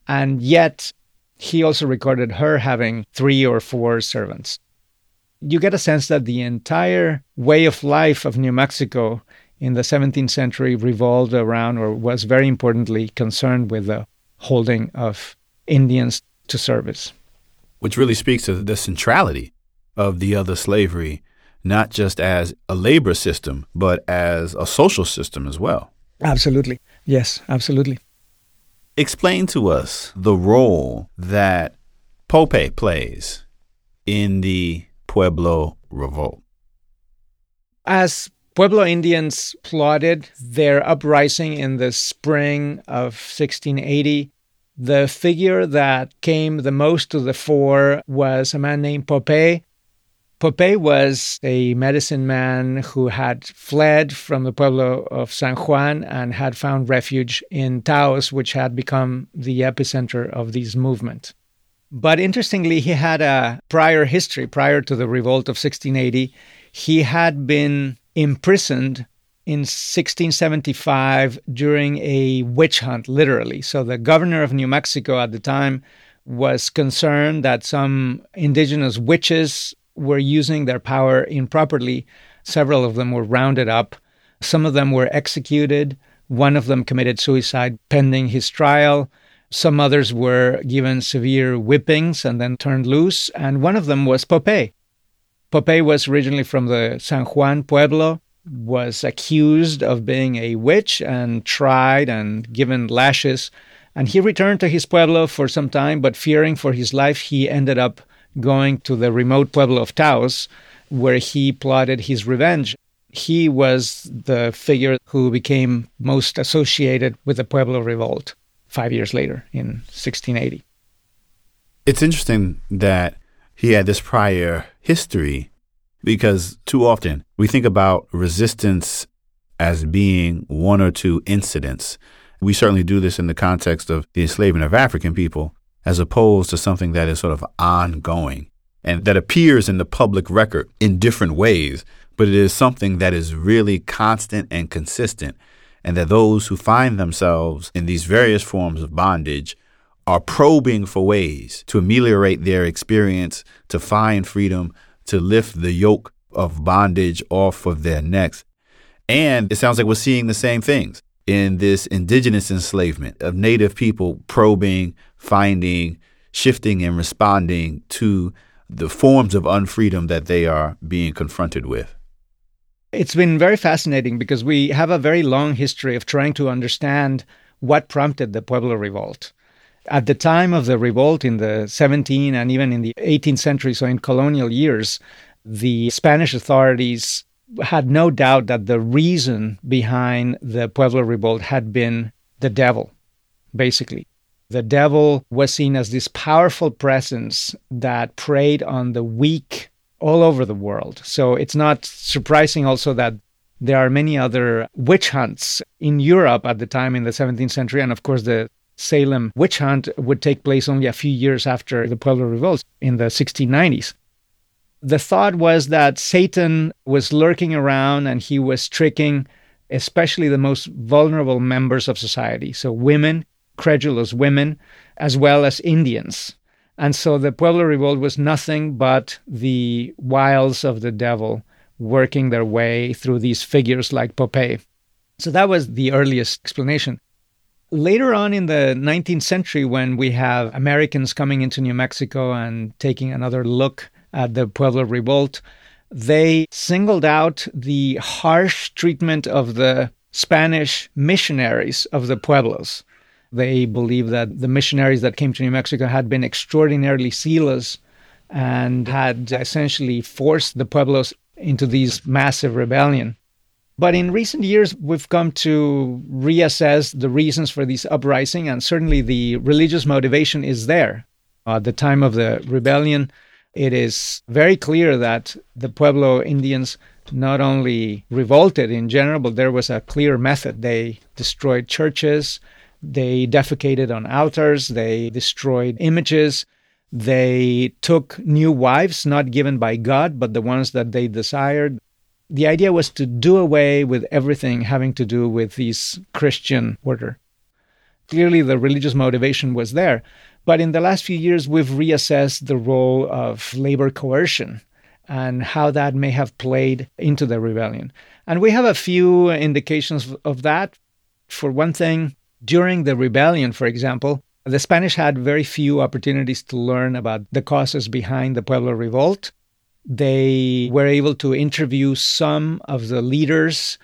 And yet he also recorded her having three or four servants. You get a sense that the entire way of life of New Mexico in the seventeenth century revolved around, or was very importantly concerned with, the holding of Indians to service. Which really speaks to the centrality of the other slavery, not just as a labor system, but as a social system as well. Absolutely. Yes, absolutely. Explain to us the role that Popé plays in the Pueblo Revolt. As Pueblo Indians plotted their uprising in the spring of sixteen eighty, the figure that came the most to the fore was a man named Popé. Popé was a medicine man who had fled from the Pueblo of San Juan and had found refuge in Taos, which had become the epicenter of this movement. But interestingly, he had a prior history. Prior to the revolt of sixteen eighty, he had been imprisoned in sixteen seventy-five during a witch hunt, literally. So the governor of New Mexico at the time was concerned that some indigenous witches were using their power improperly. Several of them were rounded up. Some of them were executed. One of them committed suicide pending his trial. Some others were given severe whippings and then turned loose. And one of them was Popé. Popé was originally from the San Juan Pueblo, was accused of being a witch and tried and given lashes. And he returned to his pueblo for some time, but fearing for his life, he ended up going to the remote pueblo of Taos, where he plotted his revenge. He was the figure who became most associated with the Pueblo Revolt five years later in sixteen eighty. It's interesting that he had this prior history, because too often we think about resistance as being one or two incidents. We certainly do this in the context of the enslavement of African people, as opposed to something that is sort of ongoing and that appears in the public record in different ways, but it is something that is really constant and consistent, and that those who find themselves in these various forms of bondage are probing for ways to ameliorate their experience, to find freedom, to lift the yoke of bondage off of their necks. And it sounds like we're seeing the same things in this indigenous enslavement of Native people probing, finding, shifting, and responding to the forms of unfreedom that they are being confronted with. It's been very fascinating because we have a very long history of trying to understand what prompted the Pueblo Revolt. At the time of the revolt in the seventeenth and even in the eighteenth century, so in colonial years, the Spanish authorities had no doubt that the reason behind the Pueblo Revolt had been the devil, basically. The devil was seen as this powerful presence that preyed on the weak all over the world. So it's not surprising also that there are many other witch hunts in Europe at the time in the seventeenth century, and of course the Salem witch hunt would take place only a few years after the Pueblo Revolt in the sixteen nineties. The thought was that Satan was lurking around and he was tricking especially the most vulnerable members of society, so women, credulous women, as well as Indians. And so the Pueblo Revolt was nothing but the wiles of the devil working their way through these figures like Popé. So that was the earliest explanation. Later on in the nineteenth century, when we have Americans coming into New Mexico and taking another look at the Pueblo Revolt, they singled out the harsh treatment of the Spanish missionaries of the Pueblos. They believed that the missionaries that came to New Mexico had been extraordinarily zealous and had essentially forced the Pueblos into this massive rebellion. But in recent years, we've come to reassess the reasons for this uprising, and certainly the religious motivation is there. At the time of the rebellion, it is very clear that the Pueblo Indians not only revolted in general, but there was a clear method. They destroyed churches, they defecated on altars, they destroyed images, they took new wives not given by God, but the ones that they desired. The idea was to do away with everything having to do with this Christian order. Clearly, the religious motivation was there. But in the last few years, we've reassessed the role of labor coercion and how that may have played into the rebellion. And we have a few indications of that. For one thing, during the rebellion, for example, the Spanish had very few opportunities to learn about the causes behind the Pueblo Revolt. They were able to interview some of the leaders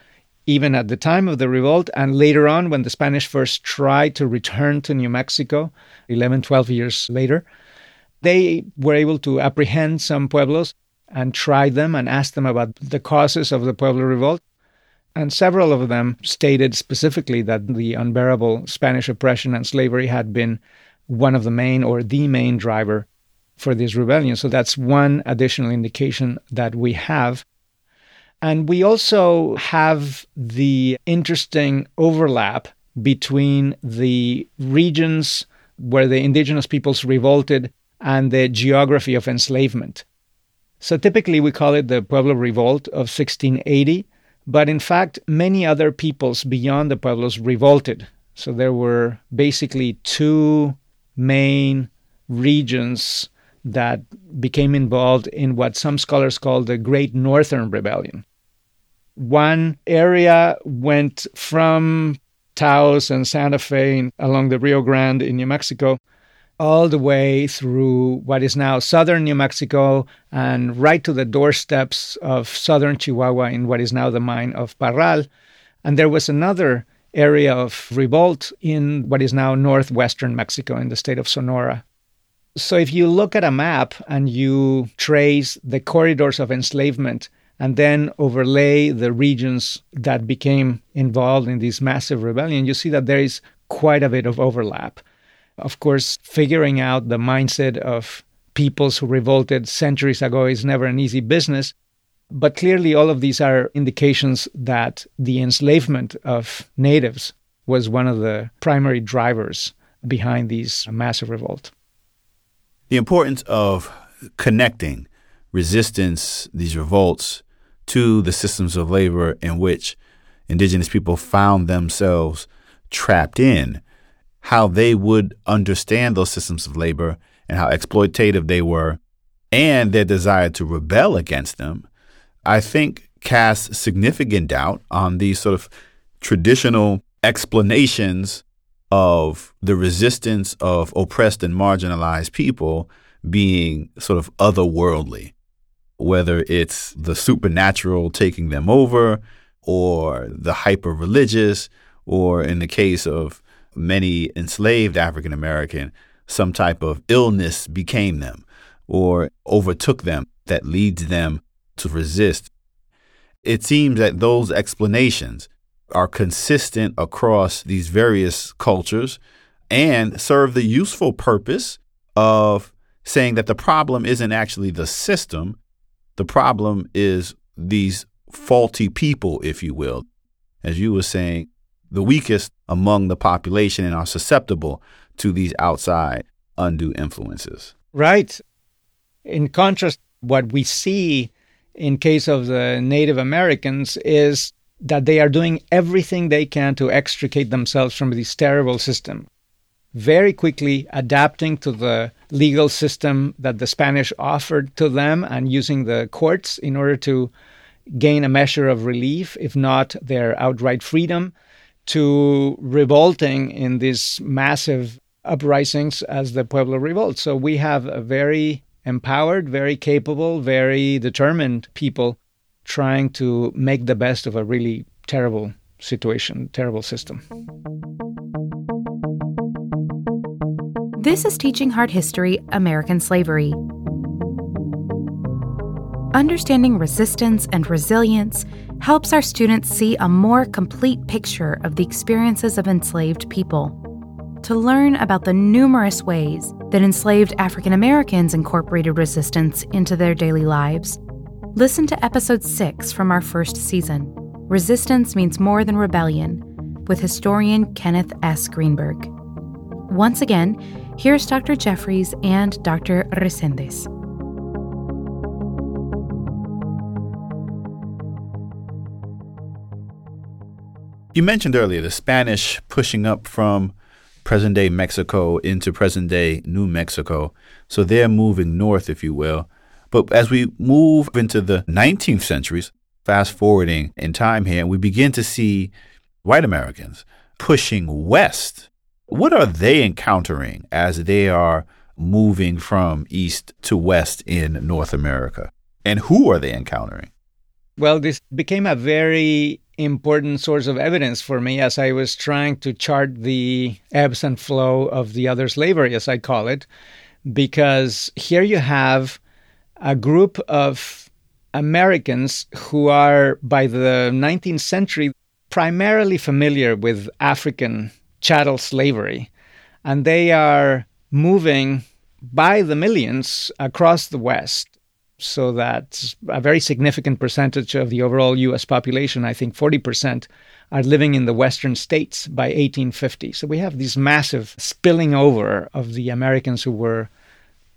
even at the time of the revolt, and later on when the Spanish first tried to return to New Mexico, eleven, twelve years later, they were able to apprehend some pueblos and try them and ask them about the causes of the Pueblo Revolt. And several of them stated specifically that the unbearable Spanish oppression and slavery had been one of the main or the main driver for this rebellion. So that's one additional indication that we have. And we also have the interesting overlap between the regions where the indigenous peoples revolted and the geography of enslavement. So typically we call it the Pueblo Revolt of sixteen eighty, but in fact many other peoples beyond the Pueblos revolted. So there were basically two main regions that became involved in what some scholars call the Great Northern Rebellion. One area went from Taos and Santa Fe in, along the Rio Grande in New Mexico all the way through what is now southern New Mexico and right to the doorsteps of southern Chihuahua in what is now the mine of Parral. And there was another area of revolt in what is now northwestern Mexico in the state of Sonora. So if you look at a map and you trace the corridors of enslavement and then overlay the regions that became involved in this massive rebellion, you see that there is quite a bit of overlap. Of course, figuring out the mindset of peoples who revolted centuries ago is never an easy business. But clearly, all of these are indications that the enslavement of natives was one of the primary drivers behind these massive revolt. The importance of connecting resistance, these revolts, to the systems of labor in which indigenous people found themselves trapped in, how they would understand those systems of labor and how exploitative they were, and their desire to rebel against them, I think casts significant doubt on these sort of traditional explanations of the resistance of oppressed and marginalized people being sort of otherworldly, whether it's the supernatural taking them over or the hyper-religious, or in the case of many enslaved African American, some type of illness became them or overtook them that leads them to resist. It seems that those explanations are consistent across these various cultures and serve the useful purpose of saying that the problem isn't actually the system. The problem is these faulty people, if you will. As you were saying, the weakest among the population and are susceptible to these outside undue influences. Right. In contrast, what we see in case of the Native Americans is that they are doing everything they can to extricate themselves from this terrible system, very quickly adapting to the legal system that the Spanish offered to them and using the courts in order to gain a measure of relief, if not their outright freedom, to revolting in these massive uprisings as the Pueblo Revolt. So we have a very empowered, very capable, very determined people trying to make the best of a really terrible situation, terrible system. This is Teaching Hard History, American Slavery. Understanding resistance and resilience helps our students see a more complete picture of the experiences of enslaved people. To learn about the numerous ways that enslaved African Americans incorporated resistance into their daily lives, listen to Episode six from our first season, Resistance Means More Than Rebellion, with historian Kenneth S. Greenberg. Once again, here's Doctor Jeffries and Doctor Reséndez. You mentioned earlier the Spanish pushing up from present-day Mexico into present-day New Mexico, so they're moving north, if you will. But as we move into the nineteenth centuries, fast forwarding in time here, we begin to see white Americans pushing west. What are they encountering as they are moving from east to west in North America? And who are they encountering? Well, this became a very important source of evidence for me as I was trying to chart the ebbs and flow of the other slavery, as I call it, because here you have a group of Americans who are, by the nineteenth century, primarily familiar with African chattel slavery, and they are moving by the millions across the West. So that a very significant percentage of the overall U S population, I think forty percent, are living in the Western states by eighteen fifty. So we have this massive spilling over of the Americans who were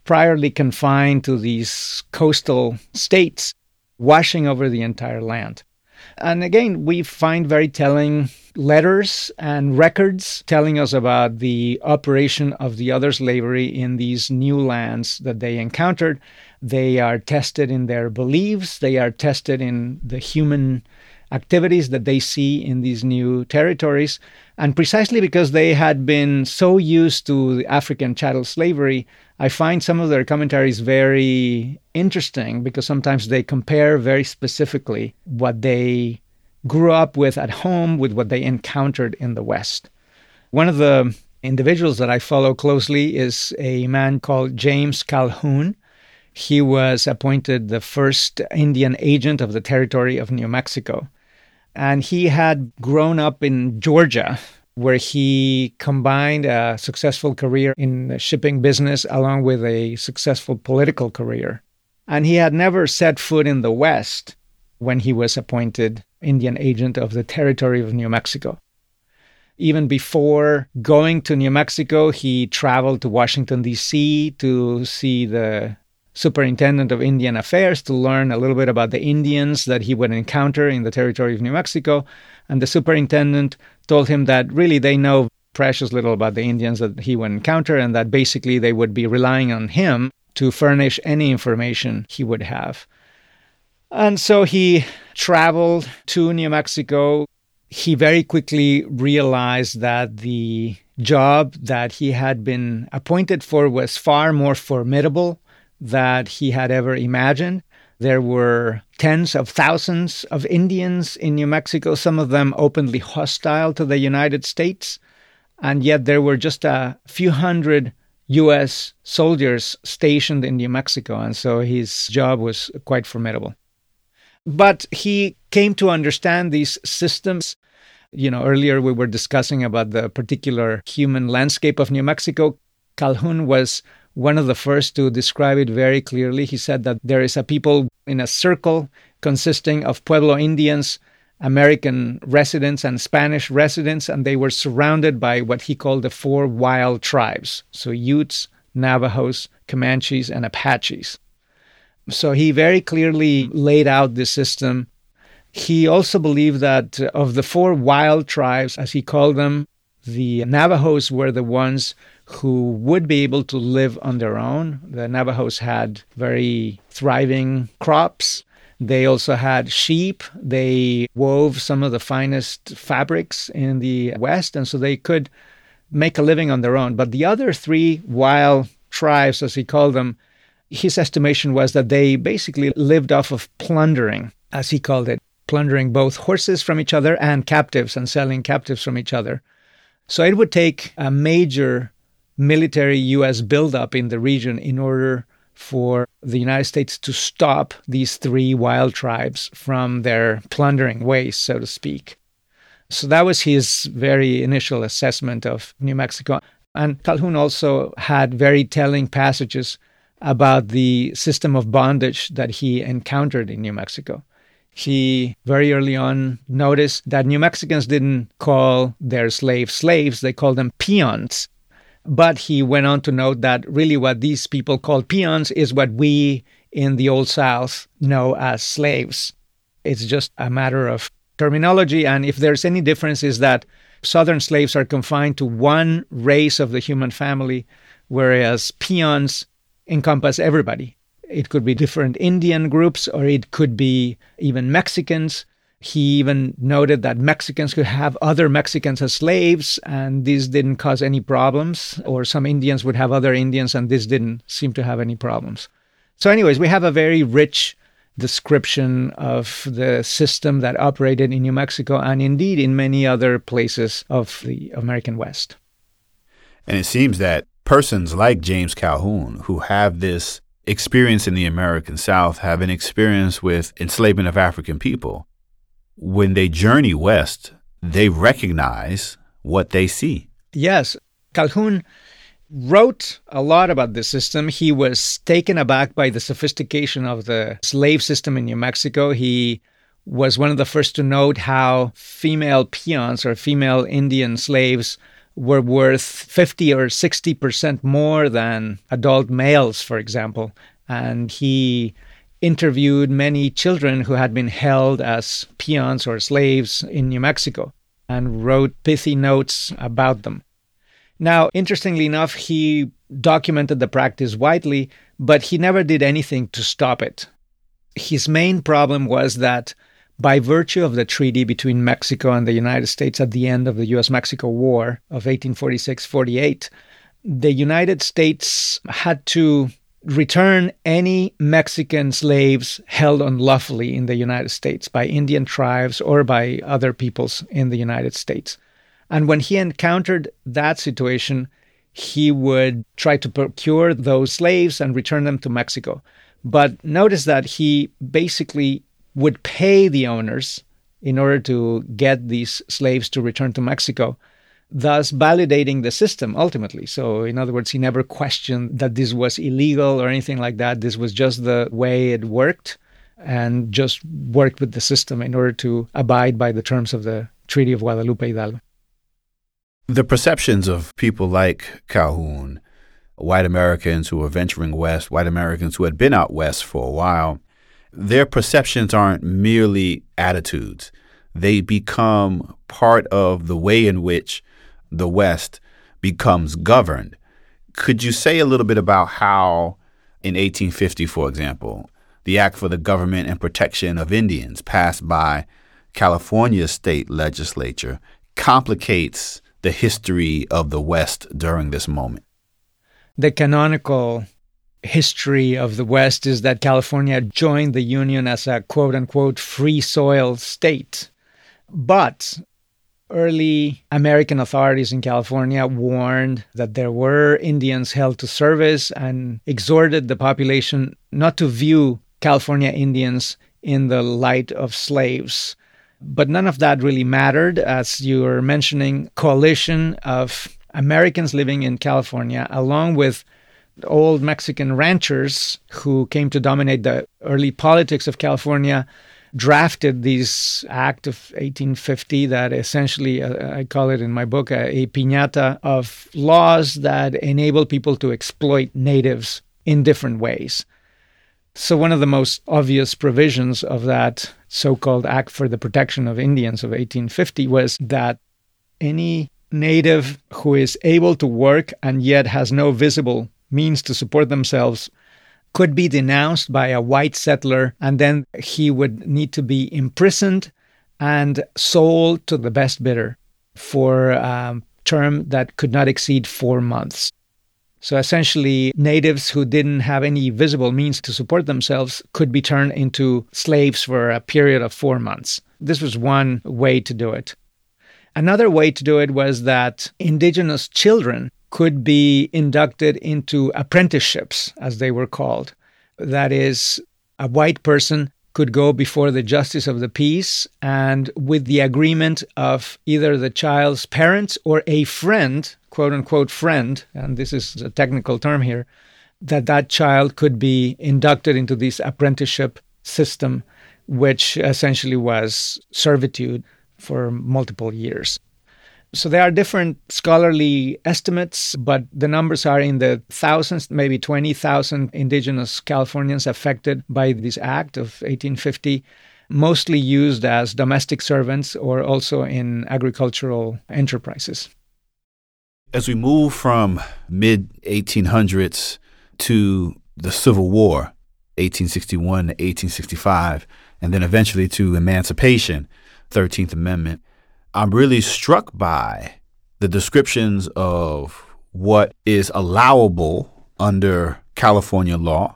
priorly confined to these coastal states, washing over the entire land. And again, we find very telling letters and records telling us about the operation of the other slavery in these new lands that they encountered. They are tested in their beliefs. They are tested in the human activities that they see in these new territories. And precisely because they had been so used to the African chattel slavery, I find some of their commentaries very interesting because sometimes they compare very specifically what they grew up with at home with what they encountered in the West. One of the individuals that I follow closely is a man called James Calhoun. He was appointed the first Indian agent of the territory of New Mexico. And he had grown up in Georgia, where he combined a successful career in the shipping business along with a successful political career. And he had never set foot in the West when he was appointed Indian agent of the territory of New Mexico. Even before going to New Mexico, he traveled to Washington, D C to see the superintendent of Indian Affairs to learn a little bit about the Indians that he would encounter in the territory of New Mexico. And the superintendent told him that really they know precious little about the Indians that he would encounter and that basically they would be relying on him to furnish any information he would have. And so he traveled to New Mexico. He very quickly realized that the job that he had been appointed for was far more formidable that he had ever imagined. There were tens of thousands of Indians in New Mexico, some of them openly hostile to the United States, and yet there were just a few hundred U S soldiers stationed in New Mexico, and so his job was quite formidable. But he came to understand these systems. You know, earlier we were discussing about the particular human landscape of New Mexico. Calhoun was one of the first to describe it very clearly. He said that there is a people in a circle consisting of Pueblo Indians, American residents, and Spanish residents, and they were surrounded by what he called the four wild tribes, so Utes, Navajos, Comanches, and Apaches. So he very clearly laid out the system. He also believed that of the four wild tribes, as he called them, the Navajos were the ones who would be able to live on their own. The Navajos had very thriving crops. They also had sheep. They wove some of the finest fabrics in the West, and so they could make a living on their own. But the other three wild tribes, as he called them, his estimation was that they basically lived off of plundering, as he called it, plundering both horses from each other and captives and selling captives from each other. So it would take a major military U S buildup in the region in order for the United States to stop these three wild tribes from their plundering ways, so to speak. So that was his very initial assessment of New Mexico. And Calhoun also had very telling passages about the system of bondage that he encountered in New Mexico. He very early on noticed that New Mexicans didn't call their slaves slaves, they called them peons. But he went on to note that really what these people called peons is what we in the Old South know as slaves. It's just a matter of terminology, and if there's any difference is that Southern slaves are confined to one race of the human family, whereas peons encompass everybody. It could be different Indian groups, or it could be even Mexicans. He even noted that Mexicans could have other Mexicans as slaves, and this didn't cause any problems, or some Indians would have other Indians, and this didn't seem to have any problems. So anyways, we have a very rich description of the system that operated in New Mexico and indeed in many other places of the American West. And it seems that persons like James Calhoun, who have this experience in the American South, have an experience with enslavement of African people, when they journey west, they recognize what they see. Yes. Calhoun wrote a lot about this system. He was taken aback by the sophistication of the slave system in New Mexico. He was one of the first to note how female peons or female Indian slaves were worth fifty or sixty percent more than adult males, for example. And he interviewed many children who had been held as peons or slaves in New Mexico and wrote pithy notes about them. Now, interestingly enough, he documented the practice widely, but he never did anything to stop it. His main problem was that by virtue of the treaty between Mexico and the United States at the end of the U S Mexico War of eighteen forty-six forty-eight, the United States had to return any Mexican slaves held unlawfully in the United States by Indian tribes or by other peoples in the United States. And when he encountered that situation, he would try to procure those slaves and return them to Mexico. But notice that he basically would pay the owners in order to get these slaves to return to Mexico, thus validating the system ultimately. So in other words, he never questioned that this was illegal or anything like that. This was just the way it worked and just worked with the system in order to abide by the terms of the Treaty of Guadalupe Hidalgo. The perceptions of people like Calhoun, white Americans who were venturing west, white Americans who had been out west for a while, their perceptions aren't merely attitudes. They become part of the way in which the West becomes governed. Could you say a little bit about how in eighteen fifty, for example, the Act for the Government and Protection of Indians passed by California's state legislature complicates the history of the West during this moment? The canonical history of the West is that California joined the Union as a quote-unquote free soil state. But early American authorities in California warned that there were Indians held to service and exhorted the population not to view California Indians in the light of slaves. But none of that really mattered. As you were mentioning, coalition of Americans living in California, along with old Mexican ranchers who came to dominate the early politics of California, drafted this act of eighteen fifty that essentially, uh, I call it in my book, a, a piñata of laws that enable people to exploit natives in different ways. So one of the most obvious provisions of that so-called Act for the Protection of Indians of eighteen fifty was that any native who is able to work and yet has no visible means to support themselves could be denounced by a white settler, and then he would need to be imprisoned and sold to the best bidder for a term that could not exceed four months. So essentially, natives who didn't have any visible means to support themselves could be turned into slaves for a period of four months. This was one way to do it. Another way to do it was that indigenous children could be inducted into apprenticeships, as they were called. That is, a white person could go before the justice of the peace and with the agreement of either the child's parents or a friend, quote-unquote friend, and this is a technical term here, that that child could be inducted into this apprenticeship system, which essentially was servitude for multiple years. So there are different scholarly estimates, but the numbers are in the thousands, maybe twenty thousand indigenous Californians affected by this act of eighteen fifty, mostly used as domestic servants or also in agricultural enterprises. As we move from mid eighteen hundreds to the Civil War, eighteen sixty-one to eighteen sixty-five, and then eventually to emancipation, thirteenth Amendment, I'm really struck by the descriptions of what is allowable under California law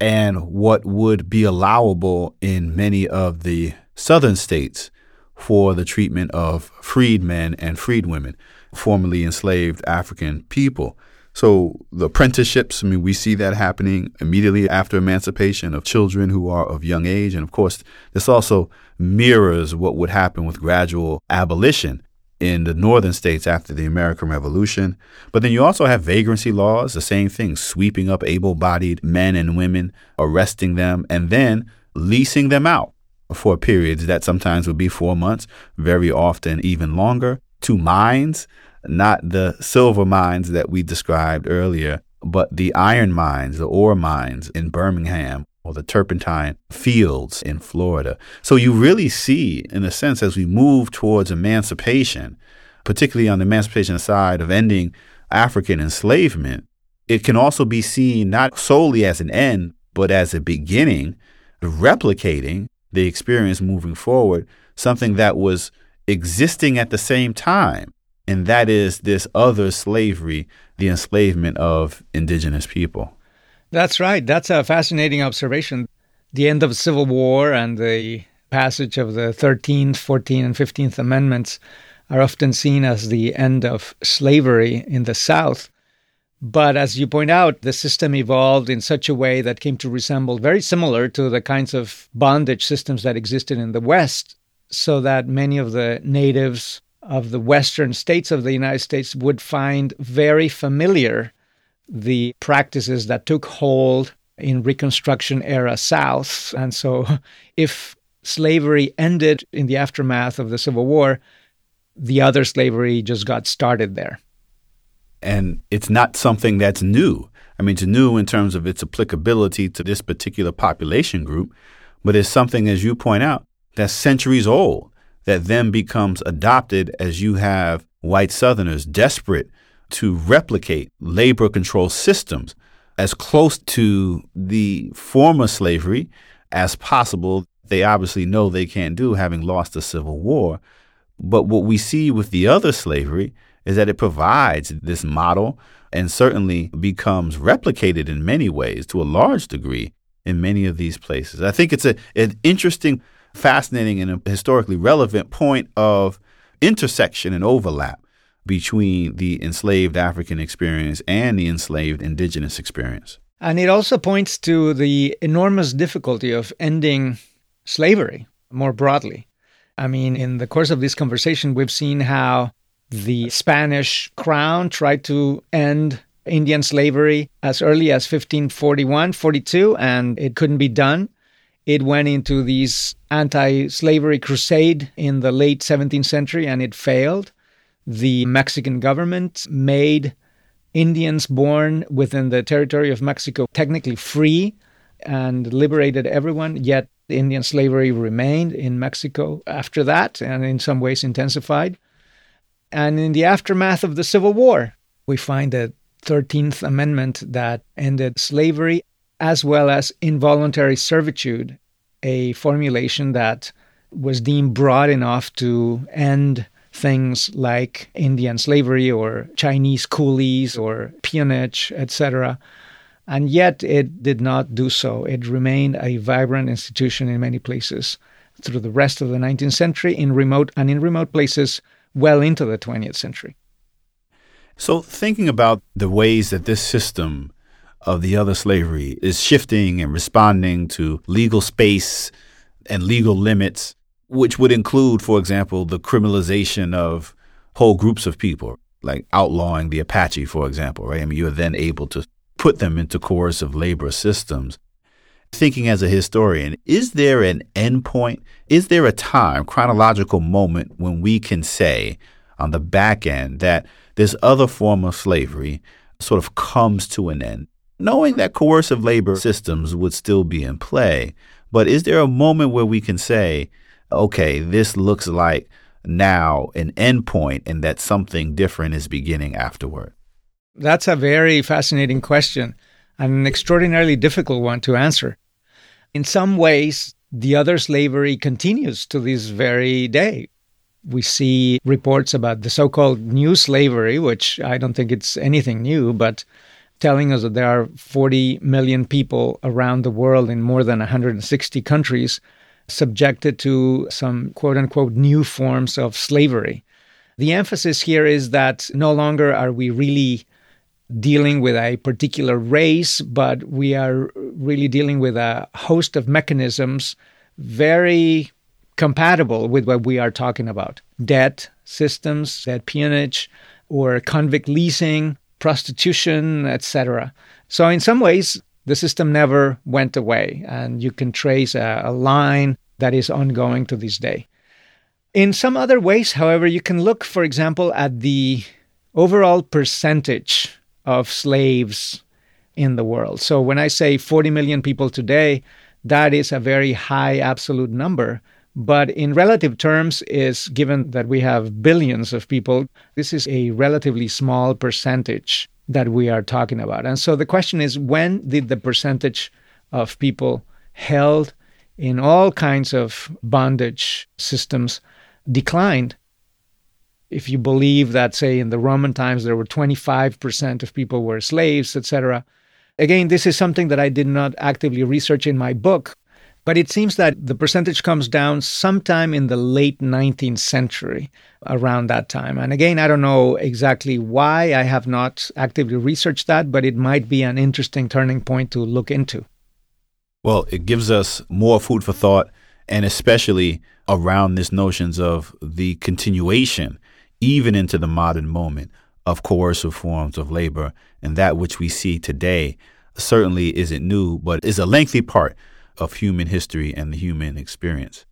and what would be allowable in many of the southern states for the treatment of freedmen and freedwomen, formerly enslaved African people. So the apprenticeships, I mean, we see that happening immediately after emancipation of children who are of young age. And of course, this also mirrors what would happen with gradual abolition in the northern states after the American Revolution. But then you also have vagrancy laws, the same thing, sweeping up able-bodied men and women, arresting them, and then leasing them out for periods that sometimes would be four months, very often even longer, to mines. Not the silver mines that we described earlier, but the iron mines, the ore mines in Birmingham, or the turpentine fields in Florida. So you really see, in a sense, as we move towards emancipation, particularly on the emancipation side of ending African enslavement, it can also be seen not solely as an end, but as a beginning, replicating the experience moving forward, something that was existing at the same time. And that is this other slavery, the enslavement of indigenous people. That's right. That's a fascinating observation. The end of the Civil War and the passage of the thirteenth, fourteenth, and fifteenth Amendments are often seen as the end of slavery in the South. But as you point out, the system evolved in such a way that came to resemble very similar to the kinds of bondage systems that existed in the West, so that many of the natives of the western states of the United States would find very familiar the practices that took hold in Reconstruction era South. And so if slavery ended in the aftermath of the Civil War, the other slavery just got started there. And it's not something that's new. I mean, it's new in terms of its applicability to this particular population group, but it's something, as you point out, that's centuries old, that then becomes adopted as you have white Southerners desperate to replicate labor control systems as close to the former slavery as possible. They obviously know they can't do, having lost the Civil War. But what we see with the other slavery is that it provides this model and certainly becomes replicated in many ways, to a large degree, in many of these places. I think it's a, an interesting, fascinating and a historically relevant point of intersection and overlap between the enslaved African experience and the enslaved indigenous experience. And it also points to the enormous difficulty of ending slavery more broadly. I mean, in the course of this conversation, we've seen how the Spanish crown tried to end Indian slavery as early as fifteen forty-one, forty-two, and it couldn't be done. It went into these anti-slavery crusade in the late seventeenth century, and it failed. The Mexican government made Indians born within the territory of Mexico technically free and liberated everyone, yet Indian slavery remained in Mexico after that, and in some ways intensified. And in the aftermath of the Civil War, we find the thirteenth Amendment that ended slavery, as well as involuntary servitude, a formulation that was deemed broad enough to end things like Indian slavery or Chinese coolies or peonage, et cetera. And yet it did not do so. It remained a vibrant institution in many places through the rest of the nineteenth century, in remote and in remote places well into the twentieth century. So thinking about the ways that this system of the other slavery is shifting and responding to legal space and legal limits, which would include, for example, the criminalization of whole groups of people, like outlawing the Apache, for example, right? I mean, you're then able to put them into coercive labor systems. Thinking as a historian, is there an endpoint? Is there a time, chronological moment, when we can say on the back end that this other form of slavery sort of comes to an end, knowing that coercive labor systems would still be in play? But is there a moment where we can say, okay, this looks like now an endpoint and that something different is beginning afterward? That's a very fascinating question and an extraordinarily difficult one to answer. In some ways, the other slavery continues to this very day. We see reports about the so-called new slavery, which I don't think it's anything new, but telling us that there are forty million people around the world in more than one hundred sixty countries subjected to some quote-unquote new forms of slavery. The emphasis here is that no longer are we really dealing with a particular race, but we are really dealing with a host of mechanisms very compatible with what we are talking about. Debt systems, debt peonage, or convict leasing, prostitution, et cetera. So in some ways, the system never went away, and you can trace a, a line that is ongoing to this day. In some other ways, however, you can look, for example, at the overall percentage of slaves in the world. So when I say forty million people today, that is a very high absolute number. But in relative terms, is given that we have billions of people, this is a relatively small percentage that we are talking about. And so the question is, when did the percentage of people held in all kinds of bondage systems declined? If you believe that, say, in the Roman times, there were twenty-five percent of people were slaves, et cetera. Again, this is something that I did not actively research in my book. But it seems that the percentage comes down sometime in the late nineteenth century, around that time. And again, I don't know exactly why. I have not actively researched that, but it might be an interesting turning point to look into. Well, it gives us more food for thought, and especially around this notions of the continuation, even into the modern moment, of coercive forms of labor. And that which we see today certainly isn't new, but is a lengthy part of human history and the human experience.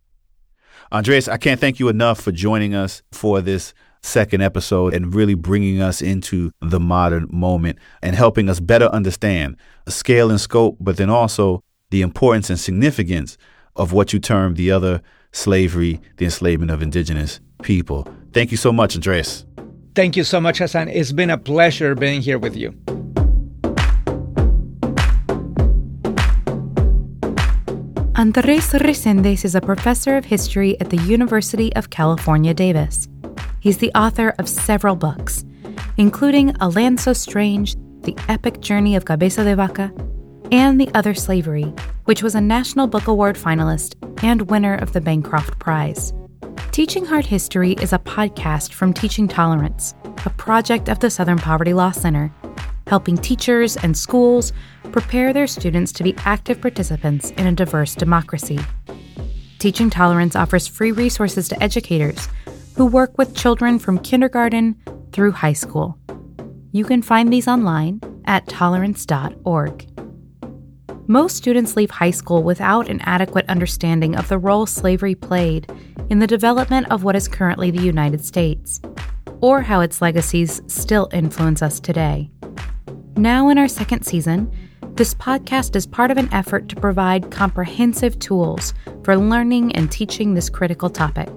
Andres, I can't thank you enough for joining us for this second episode and really bringing us into the modern moment and helping us better understand the scale and scope, but then also the importance and significance of what you term the other slavery, the enslavement of indigenous people. Thank you so much, Andres. Thank you so much, Hassan. It's been a pleasure being here with you. Andrés Reséndez is a professor of history at the University of California, Davis. He's the author of several books, including A Land So Strange, The Epic Journey of Cabeza de Vaca, and The Other Slavery, which was a National Book Award finalist and winner of the Bancroft Prize. Teaching Hard History is a podcast from Teaching Tolerance, a project of the Southern Poverty Law Center, helping teachers and schools prepare their students to be active participants in a diverse democracy. Teaching Tolerance offers free resources to educators who work with children from kindergarten through high school. You can find these online at tolerance dot org. Most students leave high school without an adequate understanding of the role slavery played in the development of what is currently the United States, or how its legacies still influence us today. Now in our second season, this podcast is part of an effort to provide comprehensive tools for learning and teaching this critical topic.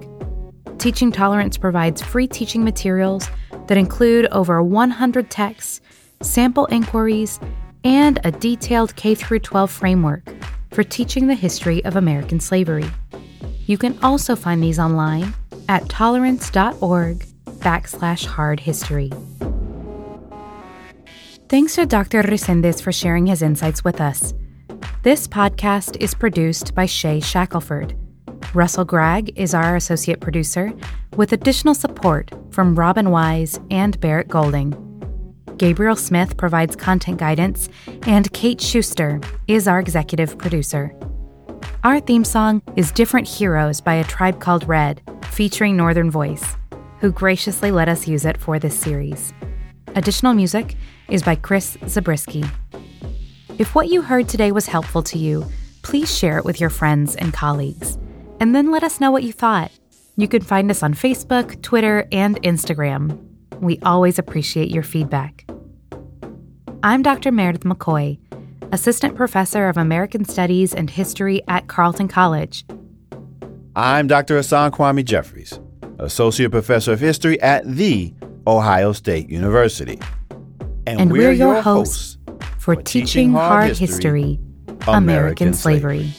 Teaching Tolerance provides free teaching materials that include over one hundred texts, sample inquiries, and a detailed K through twelve framework for teaching the history of American slavery. You can also find these online at tolerance dot org backslash hard history. Thanks to Doctor Reséndez for sharing his insights with us. This podcast is produced by Shay Shackelford. Russell Gregg is our associate producer, with additional support from Robin Wise and Barrett Golding. Gabriel Smith provides content guidance, and Kate Schuster is our executive producer. Our theme song is Different Heroes by A Tribe Called Red, featuring Northern Voice, who graciously let us use it for this series. Additional music is by Chris Zabriskie. If what you heard today was helpful to you, please share it with your friends and colleagues. And then let us know what you thought. You can find us on Facebook, Twitter, and Instagram. We always appreciate your feedback. I'm Doctor Meredith McCoy, Assistant Professor of American Studies and History at Carleton College. I'm Doctor Hassan Kwame Jeffries, Associate Professor of History at the Ohio State University. And, and we're, we're your hosts for Teaching Hard History, American Slavery.